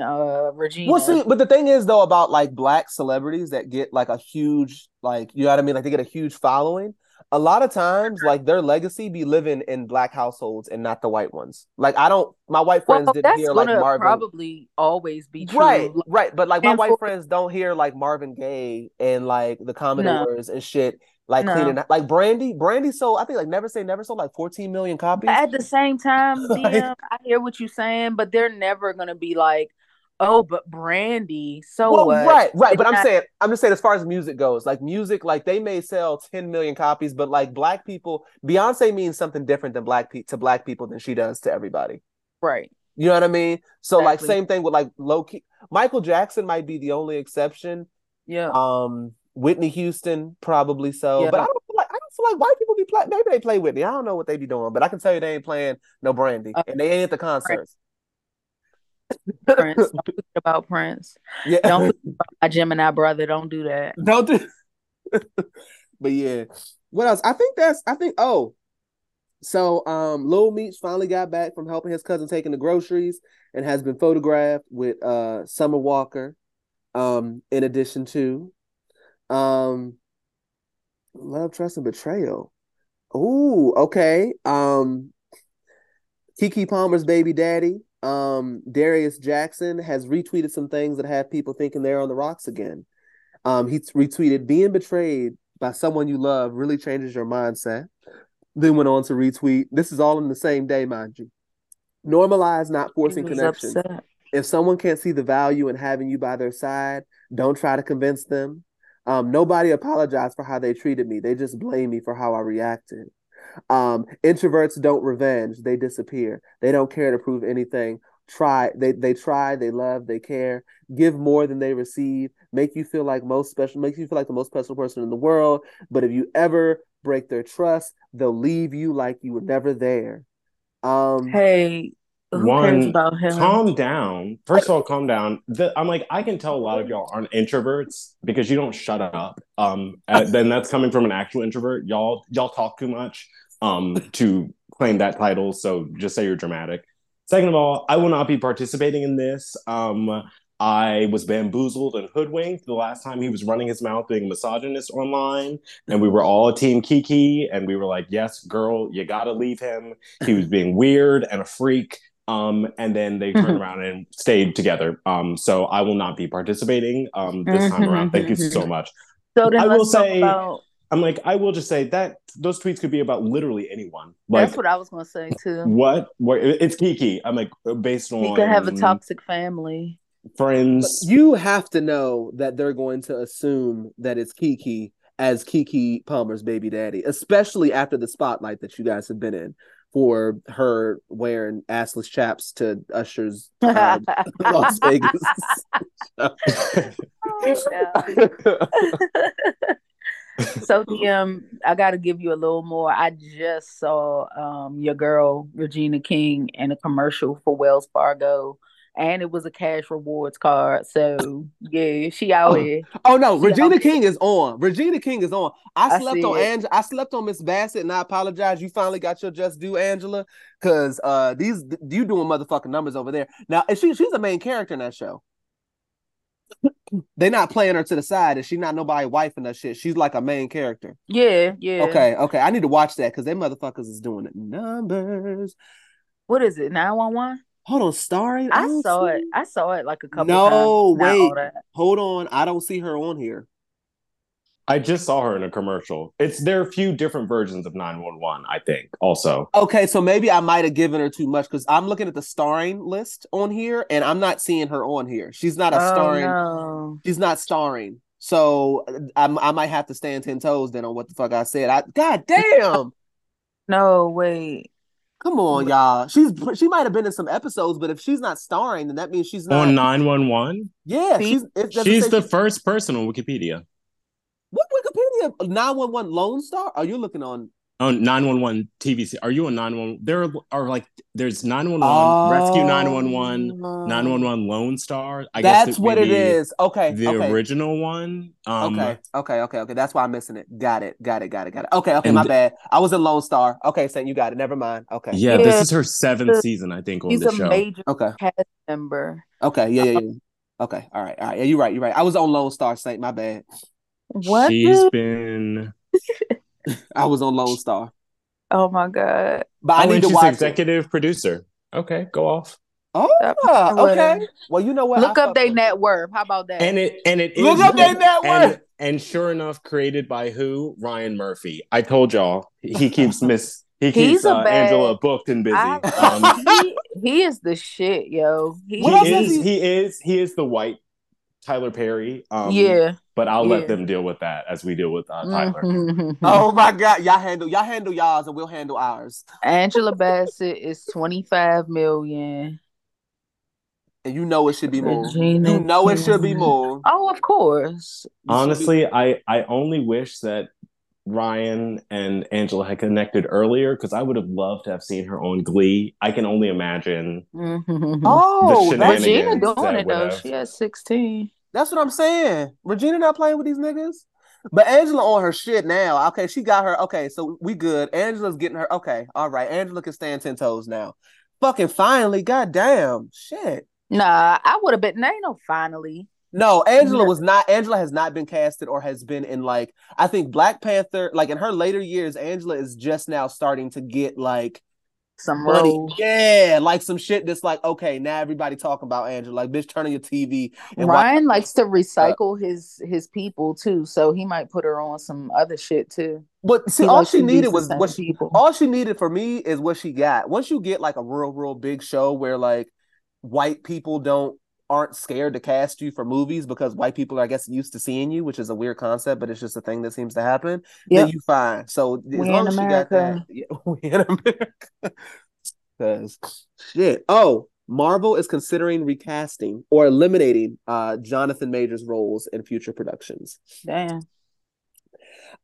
Regina. Well, see, but the thing is though about like Black celebrities that get like a huge, like, you know what I mean, like they get a huge following. A lot of times, like their legacy be living in Black households and not the white ones. Like my white friends didn't hear like Marvin. Probably always be true. Right. But like my white friends don't hear like Marvin Gaye and like the Commodores and shit. Like cleaning, like Brandy sold, I think, like Never Say Never sold like 14 million copies. At the same time, like, DM, I hear what you're saying, but they're never gonna be like, oh, but Brandy, so what? Right. But I'm just saying, as far as music goes, like music, like they may sell 10 million copies, but like Black people, Beyonce means something different than to Black people than she does to everybody. Right. You know what I mean? So exactly. Like same thing with like low key. Michael Jackson might be the only exception. Yeah. Whitney Houston probably so, but I don't feel like white people be playing. Maybe they play Whitney. I don't know what they be doing, but I can tell you they ain't playing no Brandy, and they ain't at the concerts. Prince. Don't forget about Prince. Yeah. Don't forget about my Gemini brother. Don't do that. Don't do. But yeah, what else? I think. Oh, so Lil Meech finally got back from helping his cousin taking the groceries and has been photographed with Summer Walker. In addition to, Love, Trust, and Betrayal. Ooh, okay. Keke Palmer's baby daddy. Darius Jackson has retweeted some things that have people thinking they're on the rocks again. He retweeted, "Being betrayed by someone you love really changes your mindset." Then went on to retweet, "This is all in the same day, mind you. Normalize not forcing connections. Upset. If someone can't see the value in having you by their side, don't try to convince them. Nobody apologized for how they treated me. They just blame me for how I reacted. Introverts don't revenge. They disappear. They don't care to prove anything. They try, they love, they care, give more than they receive, makes you feel like the most special person in the world. But if you ever break their trust, they'll leave you like you were never there. Hey, who cares about him? Calm down. First of all, calm down. I'm like, I can tell a lot of y'all aren't introverts because you don't shut up. Then that's coming from an actual introvert. Y'all talk too much to claim that title. So just say you're dramatic. Second of all, I will not be participating in this. I was bamboozled and hoodwinked the last time he was running his mouth being misogynist online. And we were all Team Kiki. And we were like, yes, girl, you gotta leave him. He was being weird and a freak. And then they turned around and stayed together. So I will not be participating this time around. Thank you so much. So then I will say... I will just say that those tweets could be about literally anyone. Like, that's what I was going to say, too. What? It's Kiki. I'm like, based on... You could have a toxic family. Friends. But you have to know that they're going to assume that it's Kiki as Kiki Palmer's baby daddy, especially after the spotlight that you guys have been in for her wearing assless chaps to Usher's Las Vegas. So, DM, I got to give you a little more. I just saw your girl, Regina King, in a commercial for Wells Fargo, and it was a cash rewards card. So, yeah, she out here. Oh, no, Regina King is on. I slept on Miss Bassett, and I apologize. You finally got your just due, Angela, because you doing motherfucking numbers over there. Now, and she's the main character in that show. They're not playing her to the side, and she's not nobody wife and that shit. She's like a main character. Yeah. Okay. I need to watch that because they motherfuckers is doing it. Numbers. What is it? 911. Hold on, Starry. I saw it like a couple. No, times. Wait. Hold on. I don't see her on here. I just saw her in a commercial. There are a few different versions of 911, I think, also. Okay, so maybe I might have given her too much because I'm looking at the starring list on here and I'm not seeing her on here. She's not starring. No. She's not starring. So I might have to stand 10 toes then on what the fuck I said. God damn! No, wait. Come on, y'all. She might have been in some episodes, but if she's not starring, then that means she's not. On 911? Yeah. She's the first person on Wikipedia. What Wikipedia? 911 Lone Star? Are you looking on? Oh, 911 TVC. Are you on 911? There's 911 Rescue 911, 911 Lone Star. That's what it is. Okay. The original one. Okay. That's why I'm missing it. Got it. Okay. My bad. I was in Lone Star. Okay, Sam, you got it. Never mind. Okay. Yeah, this is her seventh season, I think, on the show. She's a major cast member. Okay. Yeah. Okay. All right. Yeah, you're right. I was on Lone Star, Saint. My bad. What? She's been. I was on Lone Star. Oh my god! But I need to watch. Executive producer. Okay, go off. Oh, okay. Well, you know what? Look up their net worth. How about that? And sure enough, created by who? Ryan Murphy. I told y'all he keeps Angela booked and busy. He is the shit, yo. He is the white Tyler Perry. But I'll let them deal with that as we deal with Tyler. Oh my God, y'all handle y'all's and we'll handle ours. Angela Bassett is 25 million, and you know it should be more. Regina, you know it should be more. Oh, of course. Honestly, I only wish that Ryan and Angela had connected earlier because I would have loved to have seen her on Glee. I can only imagine. Regina doing it though. She has 16. That's what I'm saying. Regina not playing with these niggas. But Angela on her shit now. Okay, she got her. Okay, so we good. Angela's getting her. Okay, all right. Angela can stand 10 toes now. Fucking finally. Goddamn. Shit. Nah, I would have been. Ain't no finally. No, Angela was not. Angela has not been casted or has been in I think Black Panther. Like in her later years, Angela is just now starting to get some money. Yeah, like some shit that's like, okay, now everybody talking about Angela. Like, bitch, turn on your TV. And Ryan likes to recycle his people too, so he might put her on some other shit too. But see, all she needed was what she. All she needed for me is what she got. Once you get like a real, real big show where like white people aren't scared to cast you for movies because white people are, I guess, used to seeing you, which is a weird concept, but it's just a thing that seems to happen. Yep. Then you fine. So as we long as you got that, yeah, we in America. Because shit. Oh, Marvel is considering recasting or eliminating Jonathan Majors' roles in future productions. Damn.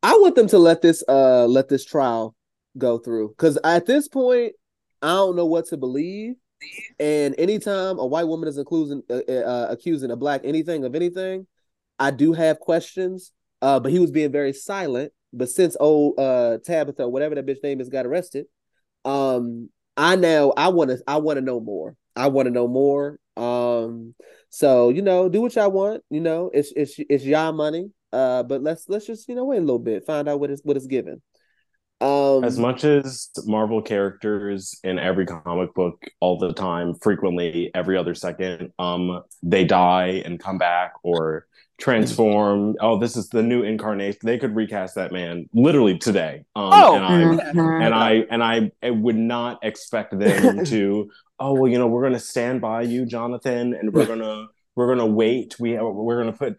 I want them to let this trial go through because at this point, I don't know what to believe. And anytime a white woman is accusing a black anything of anything, I do have questions. But he was being very silent. But since old Tabitha, whatever that bitch name is, got arrested, I want to know more. I want to know more. So you know, do what y'all want. You know, it's y'all money. But let's just wait a little bit, find out what it's given. As much as Marvel characters in every comic book all the time, frequently every other second, they die and come back or transform. Oh, this is the new incarnation. They could recast that man literally today. And I would not expect them to. Oh well, we're gonna stand by you, Jonathan, and we're gonna wait. We're gonna put.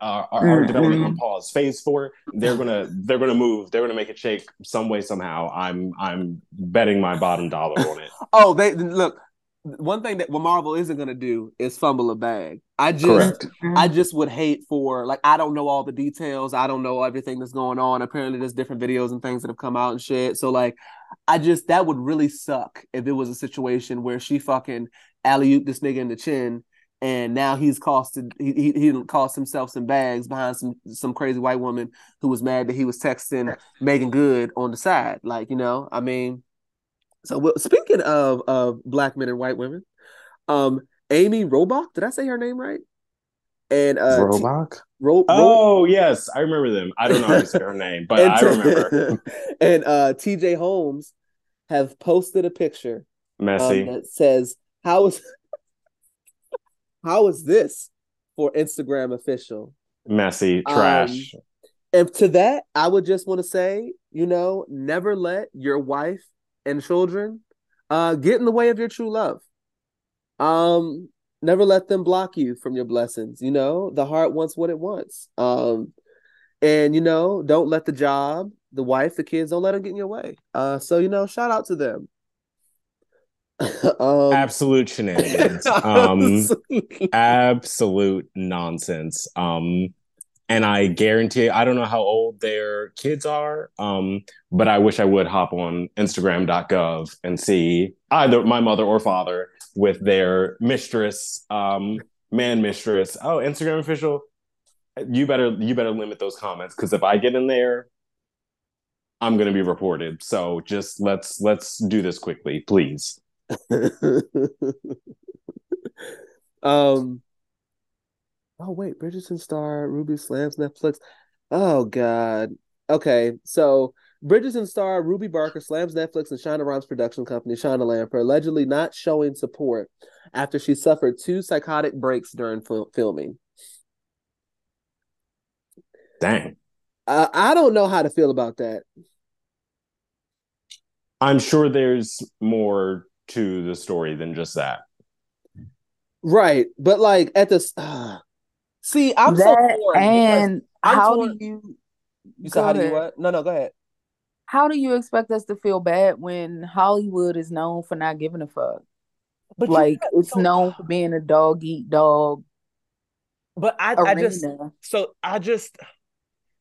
Our development on pause. Phase 4, they're gonna move. They're gonna make it shake some way somehow. I'm betting my bottom dollar on it. Oh, they look. One thing that Marvel isn't gonna do is fumble a bag. I just would hate for I don't know all the details. I don't know everything that's going on. Apparently, there's different videos and things that have come out and shit. So that would really suck if it was a situation where she fucking alley-ooped this nigga in the chin. And now he cost himself some bags behind some crazy white woman who was mad that he was texting Megan Good on the side. So speaking of black men and white women, Amy Robach, did I say her name right? And Robach? Yes, I remember them. I don't know how to say her name, but I remember. And T.J. Holmes have posted a picture that says, How is this for Instagram official? Messy, trash. And to that, I would just want to say, never let your wife and children get in the way of your true love. Never let them block you from your blessings. The heart wants what it wants. And don't let the job, the wife, the kids, don't let them get in your way. So, shout out to them. Absolute shenanigans. Absolute nonsense. And I guarantee, I don't know how old their kids are, but I wish I would hop on Instagram.gov and see either my mother or father with their mistress, mistress. Oh, Instagram official, you better limit those comments because if I get in there, I'm going to be reported. So just let's do this quickly, please. Oh wait, Bridgerton star Ruby slams Netflix. Oh God. Okay, so Bridgerton star Ruby Barker slams Netflix and Shonda Rhimes production company Shondaland for allegedly not showing support after she suffered 2 psychotic breaks during filming. Dang. I don't know how to feel about that. I'm sure there's more to the story than just that. Right. But at this, see, I'm that, so torn. And how torn. Do you, said how do you what? No, go ahead. How do you expect us to feel bad when Hollywood is known for not giving a fuck? But it's known for being a dog eat dog. But I just, it's going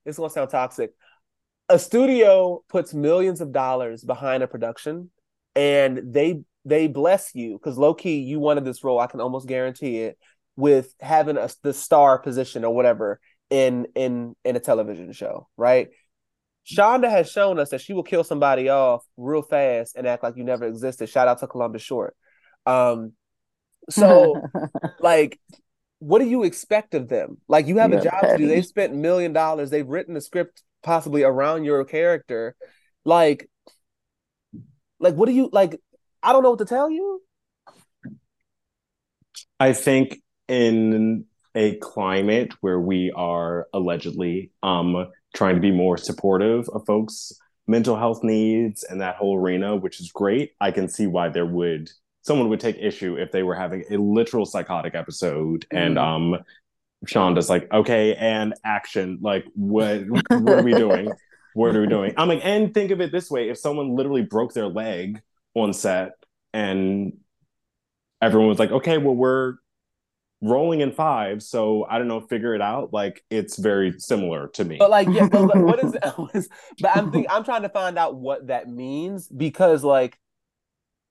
to sound toxic. A studio puts millions of dollars behind a production, and they bless you because low key you wanted this role. I can almost guarantee it with having the star position or whatever in a television show, right? Shonda has shown us that she will kill somebody off real fast and act like you never existed. Shout out to Columbus Short. What do you expect of them? You have a job to do. They spent $1 million. They've written a script possibly around your character. Like, what do you, like, I don't know what to tell you. I think in a climate where we are allegedly trying to be more supportive of folks' mental health needs and that whole arena, which is great, I can see why there would, someone would take issue if they were having a literal psychotic episode and Shonda's like, okay, and action, like, what are we doing? What are we doing? I'm like, and think of it this way, if someone literally broke their leg on set and everyone was like, okay, well, we're rolling in fives, so I don't know, figure it out. Like, it's very similar to me. But like, yeah, but like, what is it? But I'm trying to find out what that means, because like,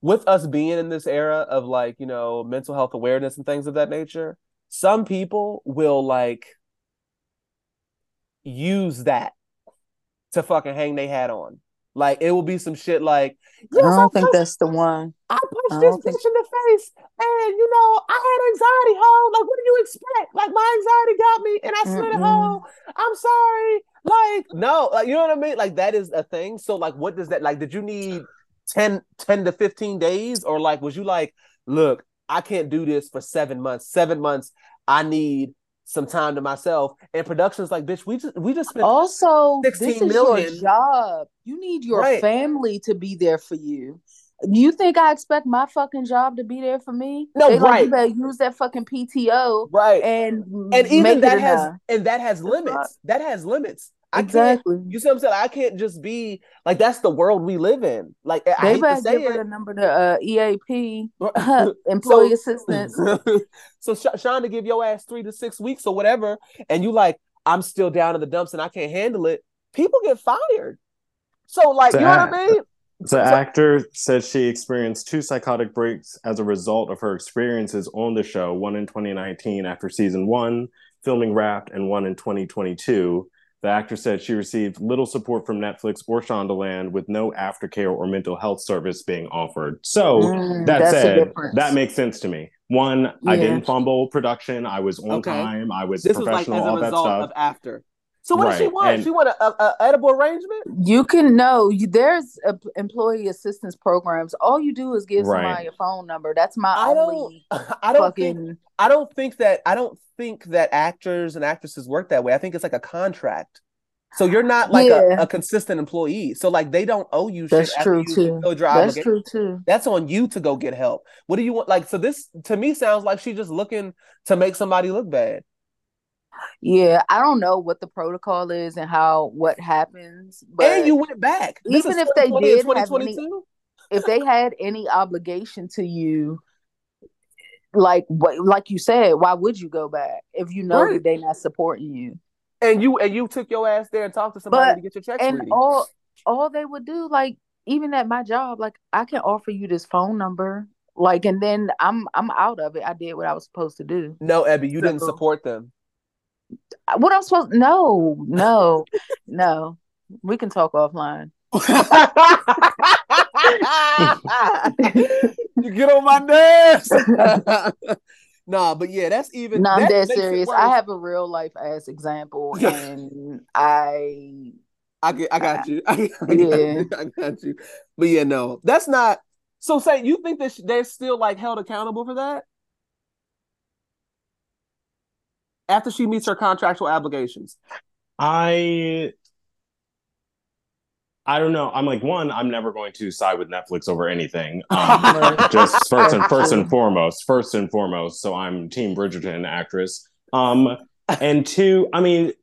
with us being in this era of like, you know, mental health awareness and things of that nature, some people will like use that to fucking hang their hat on. Like, it will be some shit like, yes, I think that's the one. I punched this bitch in the face, and you know, I had anxiety, ho. Like, what do you expect? Like, my anxiety got me, and I slid it, ho. I'm sorry. Like, no, like, you know what I mean? Like, that is a thing. So, like, what does that, like, did you need 10 to 15 days? Or like, was you like, look, I can't do this for 7 months. 7 months, I need some time to myself. And production's like, bitch, we just spent also 16 this is million. Your job. You need your family to be there for you. You think I expect my fucking job to be there for me? No, they like, you better use that fucking PTO, right? And even that has enough. And that has limits. That has limits. Exactly. You see what I'm saying? I can't just be like, that's the world we live in. Like, they I better give her the number to EAP, employee assistance. So Shonda give your ass 3 to 6 weeks or whatever, and you like, I'm still down in the dumps and I can't handle it. People get fired. So like, you know what I mean? The actor said she experienced 2 psychotic breaks as a result of her experiences on the show, one in 2019 after season 1, filming wrapped, and one in 2022. The actor said she received little support from Netflix or Shondaland, with no aftercare or mental health service being offered. So that said, that makes sense to me. One, yeah. I didn't fumble production. I was on time. I was this professional, was like as all that stuff. Of after. So what does she want? And she want an edible arrangement? You can there's employee assistance programs. All you do is give somebody a phone number. That's my I don't think that actors and actresses work that way. I think it's like a contract. So you're not like a consistent employee. So like, they don't owe you shit. That's true too. That's true too. That's on you to go get help. What do you want? Like, so this to me sounds like she's just looking to make somebody look bad. Yeah, I don't know what the protocol is and what happens. But and you went back. Even if they did have if they had any obligation to you, like what, like you said, why would you go back if you know that they're not supporting you? And you took your ass there and talked to somebody to get your check. And all they would do, like even at my job, like I can offer you this phone number, like, and then I'm out of it. I did what I was supposed to do. No, Ebby, you didn't support them. What I'm supposed? No, no. We can talk offline. You get on my nerves. Nah, but yeah, that's even. No, I'm dead serious. I have a real life ass example, and I got you. I got you. But yeah, no, that's not. So, say you think that they're still like held accountable for that? After she meets her contractual obligations, I don't know. I'm like, one, I'm never going to side with Netflix over anything. Just first and foremost. So I'm Team Bridgerton actress. And two, I mean,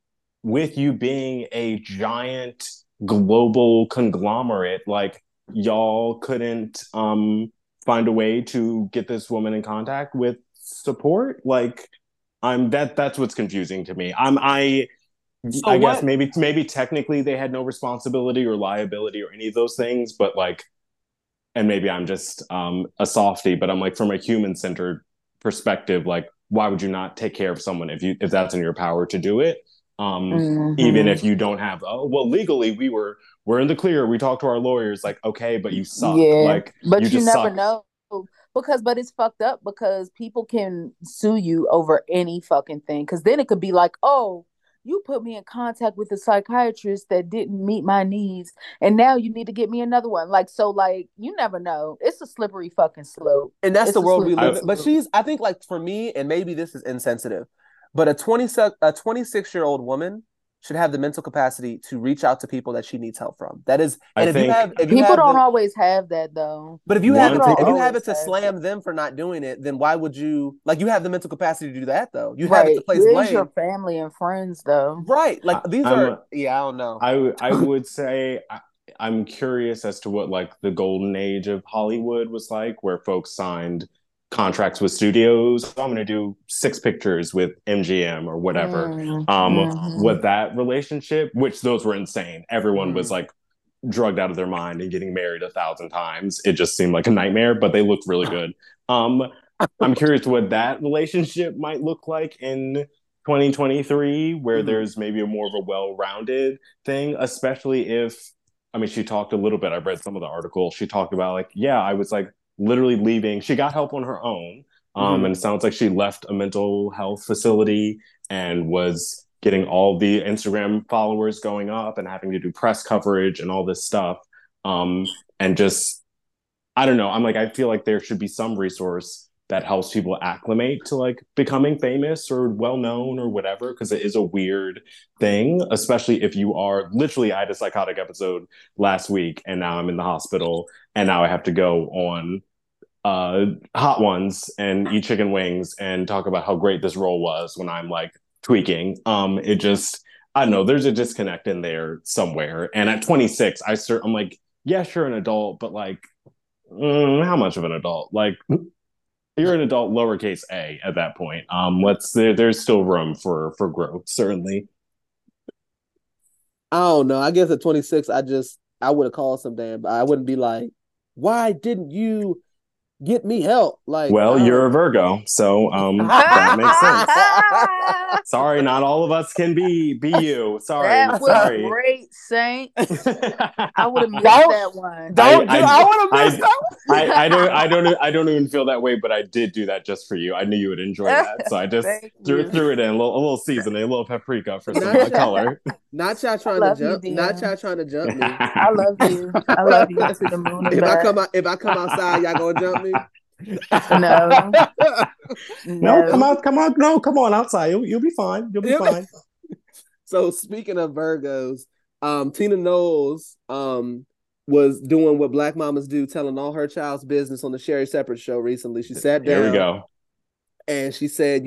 with you being a giant global conglomerate, like y'all couldn't find a way to get this woman in contact with support, like. That's what's confusing to me. I guess maybe technically they had no responsibility or liability or any of those things, but like, and maybe I'm just a softie, but I'm like, from a human-centered perspective, like, why would you not take care of someone if that's in your power to do it? Even if you don't have legally we're in the clear, we talked to our lawyers, like, okay, but you suck. Yeah, like, but you never suck. Know. But it's fucked up because people can sue you over any fucking thing. Because then it could be like, oh, you put me in contact with a psychiatrist that didn't meet my needs, and now you need to get me another one. Like, so, like, you never know. It's a slippery fucking slope. And that's the world we live in. But she's, I think, like, for me, and maybe this is insensitive, but a 26-year-old woman should have the mental capacity to reach out to people that she needs help from. That is, and if people don't always have that, though. But if you have it to slam them for not doing it, then why would you? Like, you have the mental capacity to do that, though. You have it to place blame. Your family and friends, though. Right? Like I don't know. I would say I'm curious as to what like the golden age of Hollywood was like, where folks signed contracts with studios. I'm going to do 6 pictures with MGM or whatever. With that relationship, which those were insane. Everyone was like drugged out of their mind and getting married 1,000 times. It just seemed like a nightmare, but they looked really good. I'm curious what that relationship might look like in 2023, where there's maybe more of a well-rounded thing, especially if, I mean, she talked a little bit. I read some of the article. She talked about like, I was like, literally leaving. She got help on her own. And it sounds like she left a mental health facility and was getting all the Instagram followers going up and having to do press coverage and all this stuff. And just, I don't know. I'm like, I feel like there should be some resource that helps people acclimate to like becoming famous or well-known or whatever, because it is a weird thing, especially if you are literally, I had a psychotic episode last week and now I'm in the hospital and now I have to go on Hot Ones and eat chicken wings and talk about how great this role was when I'm like tweaking. It just, I don't know, there's a disconnect in there somewhere. And at 26, I'm like, yeah, sure, an adult, but like, how much of an adult? Like, you're an adult, lowercase a, at that point. There's still room for growth, certainly. I don't know. I guess at 26, I would have called some damn, but I wouldn't be like, why didn't you get me help? Like, well, you're a Virgo, so that makes sense. Sorry, not all of us can be you. Sorry, that was sorry. Great, Saint. I would have missed that one. I would have missed that one. I don't even feel that way, but I did do that just for you. I knew you would enjoy that, so I just threw it in a little seasoning, a little paprika for some color. Not y'all trying to jump me. I love you. I love you to the moon. If I come outside, y'all gonna jump me. No, come on, no, come on outside. You'll be fine. You'll be fine. So speaking of Virgos, Tina Knowles was doing what Black mamas do, telling all her child's business on the Sherry Shepherd show recently. She sat down. There we go. And she said,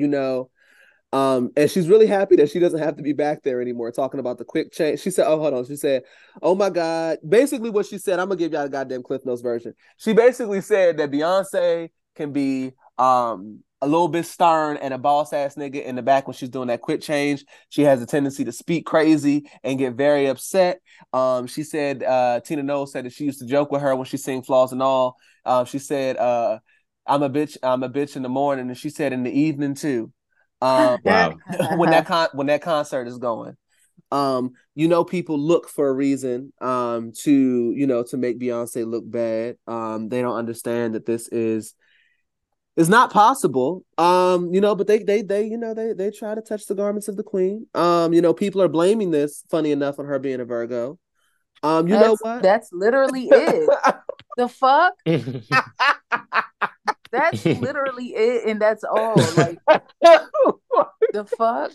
and she's really happy that she doesn't have to be back there anymore, talking about the quick change. She said, She said, oh my God. Basically what she said, I'm going to give y'all a goddamn Cliff Notes version. She basically said that Beyonce can be a little bit stern and a boss ass nigga in the back when she's doing that quick change. She has a tendency to speak crazy and get very upset. She said, Tina Knowles said that she used to joke with her when she sang Flaws and All. She said, I'm a bitch in the morning. And she said in the evening too. Wow. when that concert is going, people look for a reason to make Beyonce look bad. They don't understand that this is not possible. But they try to touch the garments of the queen. People are blaming this, funny enough, on her being a Virgo. That's literally it. The fuck. That's literally it, and that's all. Like, the fuck?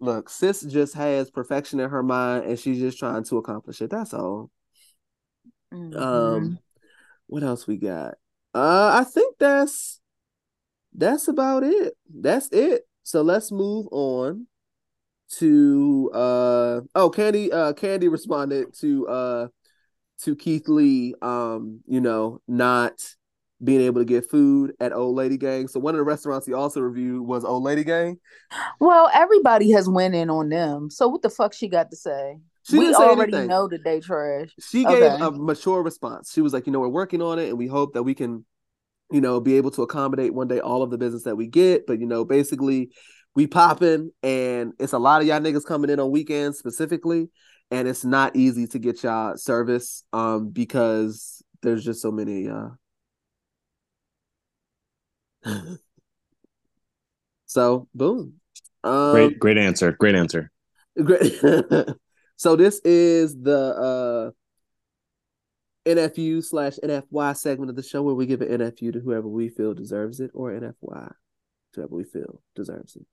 Look, sis just has perfection in her mind, and she's just trying to accomplish it. That's all. Mm-hmm. What else we got? I think that's about it. That's it. So let's move on to Candy. Candy responded to Keith Lee, not being able to get food at Old Lady Gang. So one of the restaurants he also reviewed was Old Lady Gang. Well, everybody has went in on them. So what the fuck she got to say? We already know that they trash. She gave a mature response. She was like, we're working on it and we hope that we can, be able to accommodate one day all of the business that we get. But, basically we popping and it's a lot of y'all niggas coming in on weekends specifically. And it's not easy to get y'all service because there's just so many. So, boom. Great answer. Great answer. Great. So this is the NFU/NFY segment of the show where we give an NFU to whoever we feel deserves it, or NFY to whoever we feel deserves it.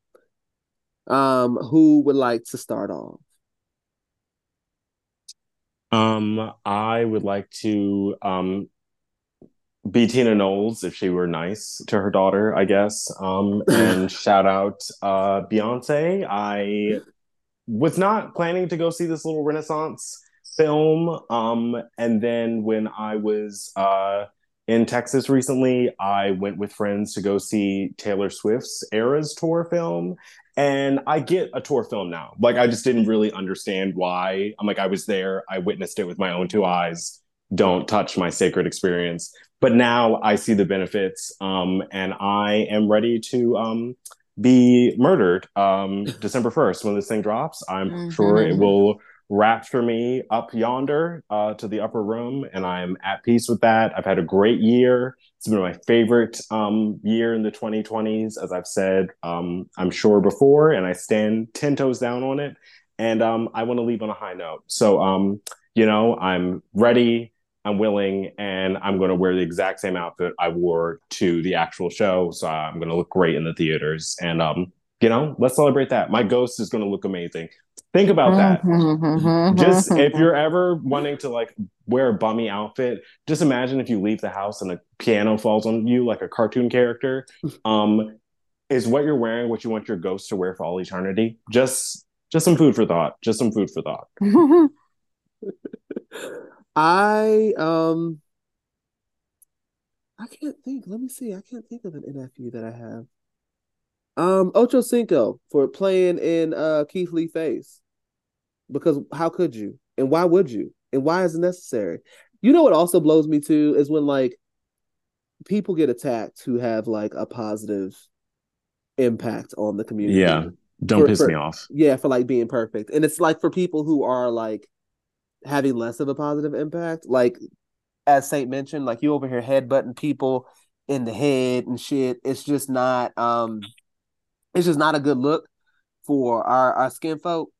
Who would like to start off? I would like to be Tina Knowles if she were nice to her daughter, I guess. And shout out Beyonce. I was not planning to go see this little Renaissance film. And then when I was in Texas recently, I went with friends to go see Taylor Swift's Eras Tour film. And I get a tour film now. Like, I just didn't really understand why. I'm like, I was there. I witnessed it with my own two eyes. Don't touch my sacred experience. But now I see the benefits. And I am ready to be murdered December 1st when this thing drops. I'm sure it will rapture me up yonder to the upper room. And I'm at peace with that. I've had a great year. It's been my favorite year in the 2020s, as I've said, I'm sure before, and I stand 10 toes down on it. And I want to leave on a high note. So, you know, I'm ready, I'm willing, and I'm going to wear the exact same outfit I wore to the actual show. So I'm going to look great in the theaters. And, you know, let's celebrate that. My ghost is going to look amazing. Think about that. Just if you're ever wanting to like wear a bummy outfit, just imagine if you leave the house and a piano falls on you like a cartoon character. Is what you're wearing what you want your ghost to wear for all eternity? Just some food for thought. Just some food for thought. I can't think. Let me see. I can't think of an NFU that I have. Ochocinco for playing in Keith Lee face, because how could you, and why would you, and why is it necessary? You know what also blows me too is when like people get attacked who have like a positive impact on the community. Yeah, don't piss me off. Yeah, for like being perfect, and it's like for people who are like having less of a positive impact, like as Saint mentioned, like you over here headbutting people in the head and shit. It's just not. It's just not a good look for our skin folk.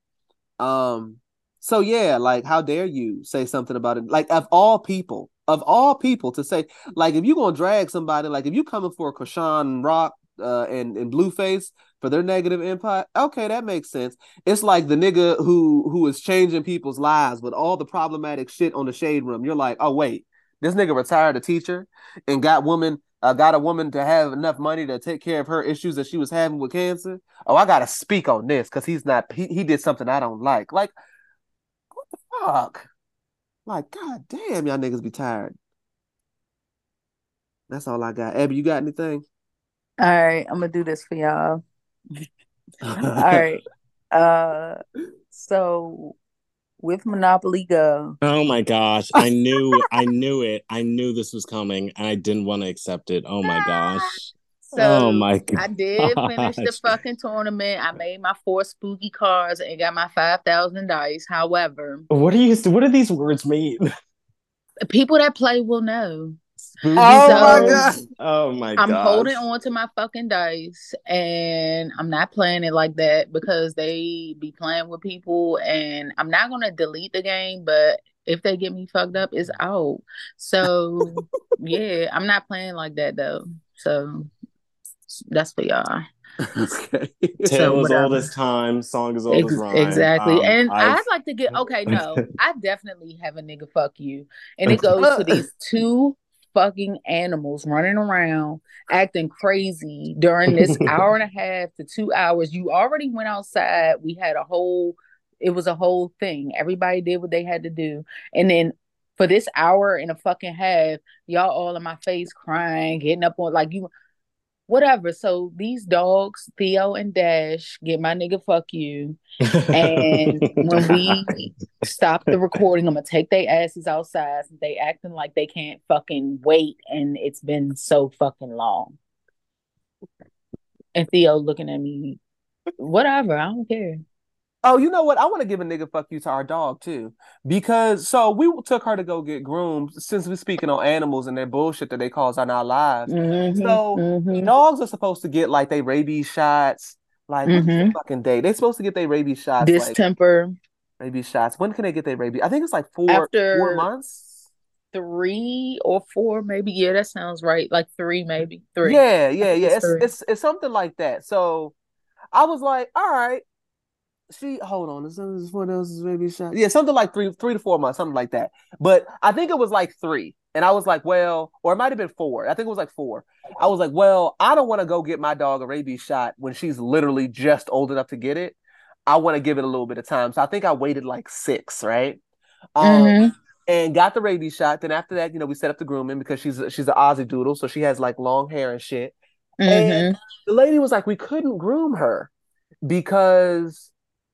So yeah, like how dare you say something about it? Like of all people to say, like if you're gonna drag somebody, like if you coming for Chrisean and Rock and Blueface for their negative impact, okay, that makes sense. It's like the nigga who is changing people's lives with all the problematic shit on the Shade Room. You're like, oh wait, this nigga retired a teacher and got a woman to have enough money to take care of her issues that she was having with cancer. Oh, I gotta speak on this because he did something I don't like. Like, what the fuck? Like, god damn, y'all niggas be tired. That's all I got. Ebby, you got anything? All right, I'm gonna do this for y'all. All right. So with Monopoly Go. Oh my gosh. I knew it. I knew this was coming and I didn't want to accept it. Oh my gosh. So oh my gosh. I did finish the fucking tournament. I made my 4 spooky cards and got my 5,000 dice. However, what do these words mean? People that play will know. Spooky. Oh my god. I'm holding on to my fucking dice and I'm not playing it like that because they be playing with people, and I'm not gonna delete the game, but if they get me fucked up, it's out. So yeah, I'm not playing like that though. So that's for y'all. Okay. Tale is old as time, song is old as rhyme. Exactly. And I'd like to get I definitely have a nigga fuck you. And it goes to these two fucking animals running around acting crazy during this hour and a half to 2 hours. You already went outside. We had a whole thing. Everybody did what they had to do. And then for this hour and a fucking half, y'all all in my face crying, getting up on like you, whatever. So these dogs, Theo and Dash, get my nigga fuck you. And when we stop the recording, I'm gonna take their asses outside. They acting like they can't fucking wait, and it's been so fucking long. And Theo looking at me, whatever, I don't care. Oh, you know what? I want to give a nigga fuck you to our dog, too. Because, so, we took her to go get groomed, since we're speaking on animals and their bullshit that they cause on our lives. Mm-hmm, so, dogs are supposed to get, like, they rabies shots, Like, what's the fucking day? They're supposed to get their rabies shots. Distemper. Like, rabies shots. When can they get their rabies? I think it's like four months. 3 or 4, maybe. Yeah, that sounds right. Like 3, maybe. 3. Yeah. It's something like that. So I was like, all right. Hold on. Is what else is rabies shot? Yeah, something like 3 to 4 months, something like that. But I think it was like 3. And I was like, well, or it might have been 4. I think it was like 4. I was like, well, I don't want to go get my dog a rabies shot when she's literally just old enough to get it. I want to give it a little bit of time. So I think I waited like 6, right? And got the rabies shot. Then after that, you know, we set up the grooming because she's an Aussie doodle. So she has like long hair and shit. And the lady was like, we couldn't groom her because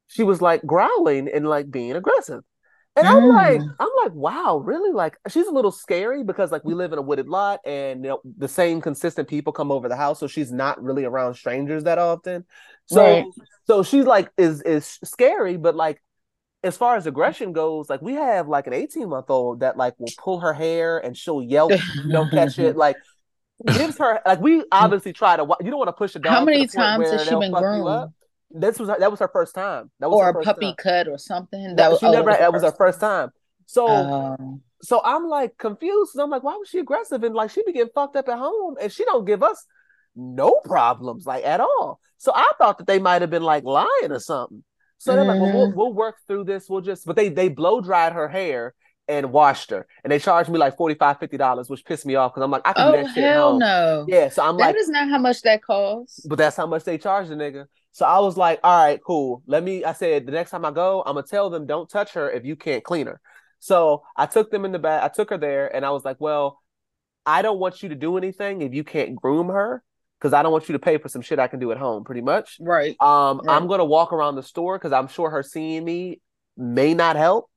she was like growling and like being aggressive. And I'm like, wow, really? Like, she's a little scary because, like, we live in a wooded lot and, you know, the same consistent people come over the house. So she's not really around strangers that often. So, so she's like, is scary. But like, as far as aggression goes, like, we have like an 18-month-old that like will pull her hair and she'll yelp, you know, catch it. Like, gives her, like, we obviously try to, you don't want to push a dog. How many times has she been groomed? That was her first time. That was or her a puppy time. Cut or something. That was her first time. So I'm like confused. I'm like, why was she aggressive? And like, she be getting fucked up at home, and she don't give us no problems, like, at all. So I thought that they might have been like lying or something. So they're like, well, we'll work through this. We'll just, but they blow dried her hair and washed her, and they charged me like $45, $50, which pissed me off because I'm like, I can do that shit at home. No. Yeah, so I'm like, that is not how much that costs. But that's how much they charge the nigga. So I was like, all right, cool. I said, the next time I go, I'm going to tell them, don't touch her if you can't clean her. So I took them in the back. I took her there and I was like, well, I don't want you to do anything if you can't groom her, because I don't want you to pay for some shit I can do at home, pretty much. Right. I'm going to walk around the store because I'm sure her seeing me may not help.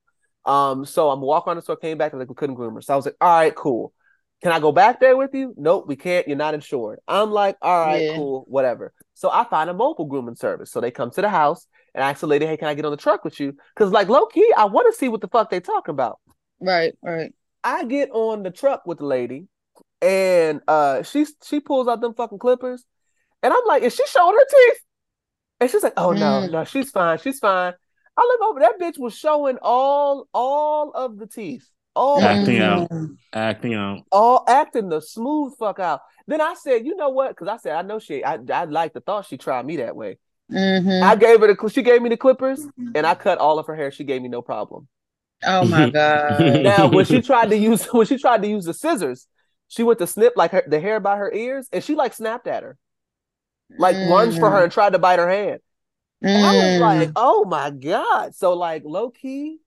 So I'm walking around the store, came back, and like, we couldn't groom her. So I was like, all right, cool. Can I go back there with you? Nope, we can't. You're not insured. I'm like, all right, cool, whatever. So I find a mobile grooming service. So they come to the house and I ask the lady, hey, can I get on the truck with you? Because, like, low-key, I want to see what the fuck they talking about. Right. I get on the truck with the lady and she pulls out them fucking clippers. And I'm like, is she showing her teeth? And she's like, oh, no, she's fine. I look over, that bitch was showing all of the teeth. Acting the smooth fuck out. Then I said, you know what? Because I said, I know I like the thought she tried me that way. I gave her she gave me the clippers, and I cut all of her hair. She gave me no problem. Oh my god! Now when she tried to use the scissors, she went to snip like the hair by her ears, and she like snapped at her, like lunged for her and tried to bite her hand. And I was like, oh my god! So like low key.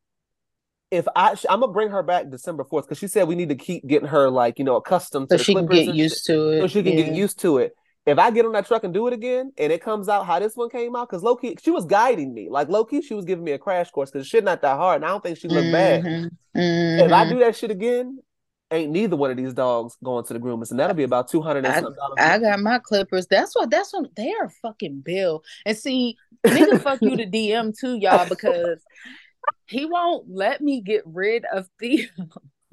If I'm gonna bring her back December 4th because she said we need to keep getting her like, you know, accustomed to the clippers, so she can get used to it. If I get on that truck and do it again and it comes out how this one came out, because low key she was guiding me, like low key she was giving me a crash course because shit not that hard and I don't think she looked bad. If I do that shit again, ain't neither one of these dogs going to the groomers, and that'll be about $200 and something. I got my clippers. That's what they are fucking bill. And see, nigga, fuck you to DM too, y'all, because. He won't let me get rid of Theo.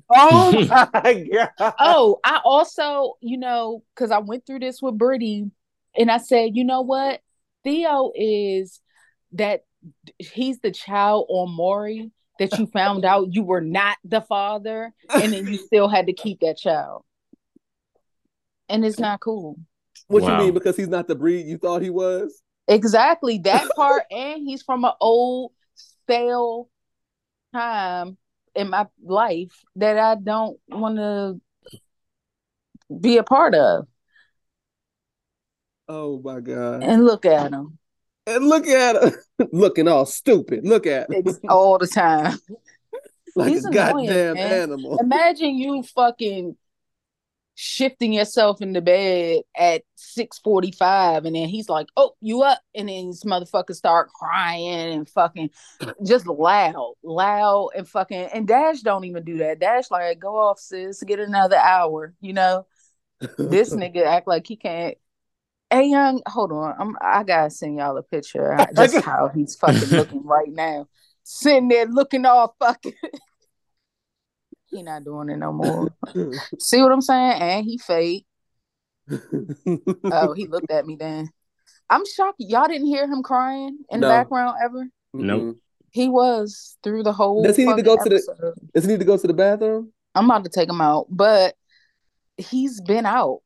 Oh my god! Oh, I also, you know, because I went through this with Birdie, and I said, you know what? Theo is that he's the child on Maury that you found out you were not the father, and then you still had to keep that child, and it's not cool. What you mean? Because he's not the breed you thought he was. Exactly that part, and he's from an old. Fail time in my life that I don't want to be a part of. Oh my god! And look at him. Looking all stupid. Look at him all the time. Like he's a annoying, goddamn animal. Imagine you fucking shifting yourself in the bed at 6:45 and then he's like, oh, you up? And then this motherfucker start crying and fucking just loud and fucking, and Dash don't even do that. Dash like, go off, sis, get another hour, you know. This nigga act like he can't. Hey, young, hold on, I gotta send y'all a picture just how he's fucking looking right now, sitting there looking all fucking he not doing it no more. See what I'm saying? And he fake. Oh, he looked at me then. I'm shocked y'all didn't hear him crying in the background ever. No. He was through the whole Does he need to go to the bathroom? I'm about to take him out, but he's been out.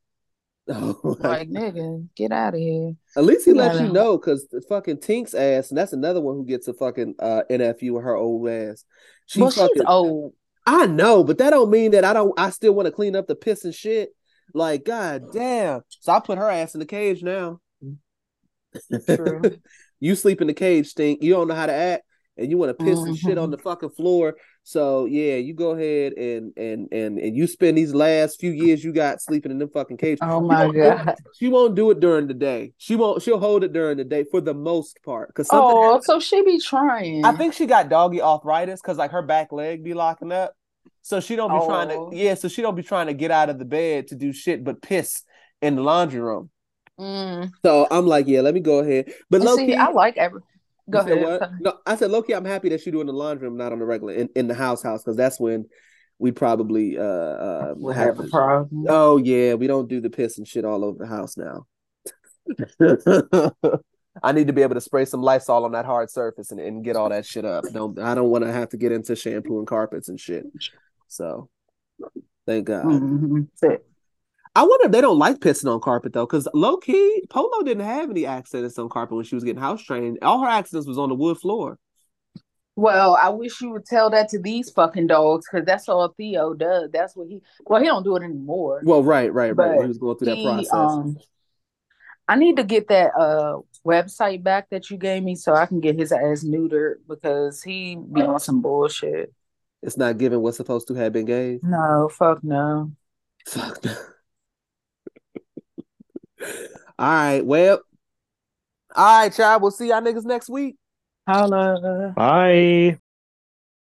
Oh, like, nigga, get out of here. At least he let you know, because the fucking Tink's ass, and that's another one who gets a fucking NFU with her old ass. She's old. I know, but that don't mean that I still want to clean up the piss and shit. Like, god damn. So I put her ass in the cage now. True. You sleep in the cage, Stink. You don't know how to act, and you want to piss and shit on the fucking floor. So yeah, you go ahead and you spend these last few years you got sleeping in them fucking cages. Oh my god, she won't do it during the day. She'll hold it during the day for the most part. So she be trying. I think she got doggy arthritis because like her back leg be locking up, so she don't be trying to. Yeah, so she don't be trying to get out of the bed to do shit but piss in the laundry room. Mm. So I'm like, yeah, let me go ahead. But Loki, I like everything. Go ahead. What? No, I said, Loki, I'm happy that you're doing the laundry room, not on the regular in the house, because that's when we probably we'll have a problem. Oh yeah, we don't do the piss and shit all over the house now. I need to be able to spray some Lysol on that hard surface and get all that shit up. I don't want to have to get into shampoo and carpets and shit. So thank God. Mm-hmm. I wonder if they don't like pissing on carpet, though, because low-key, Polo didn't have any accidents on carpet when she was getting house trained. All her accidents was on the wood floor. Well, I wish you would tell that to these fucking dogs, because that's all Theo does. That's what he don't do it anymore. Well, right. He was going through that process. I need to get that website back that you gave me so I can get his ass neutered, because he be on some bullshit. It's not given what's supposed to have been gave? No, fuck no. Fuck no. All right, child. We'll see y'all niggas next week. Holla. Bye.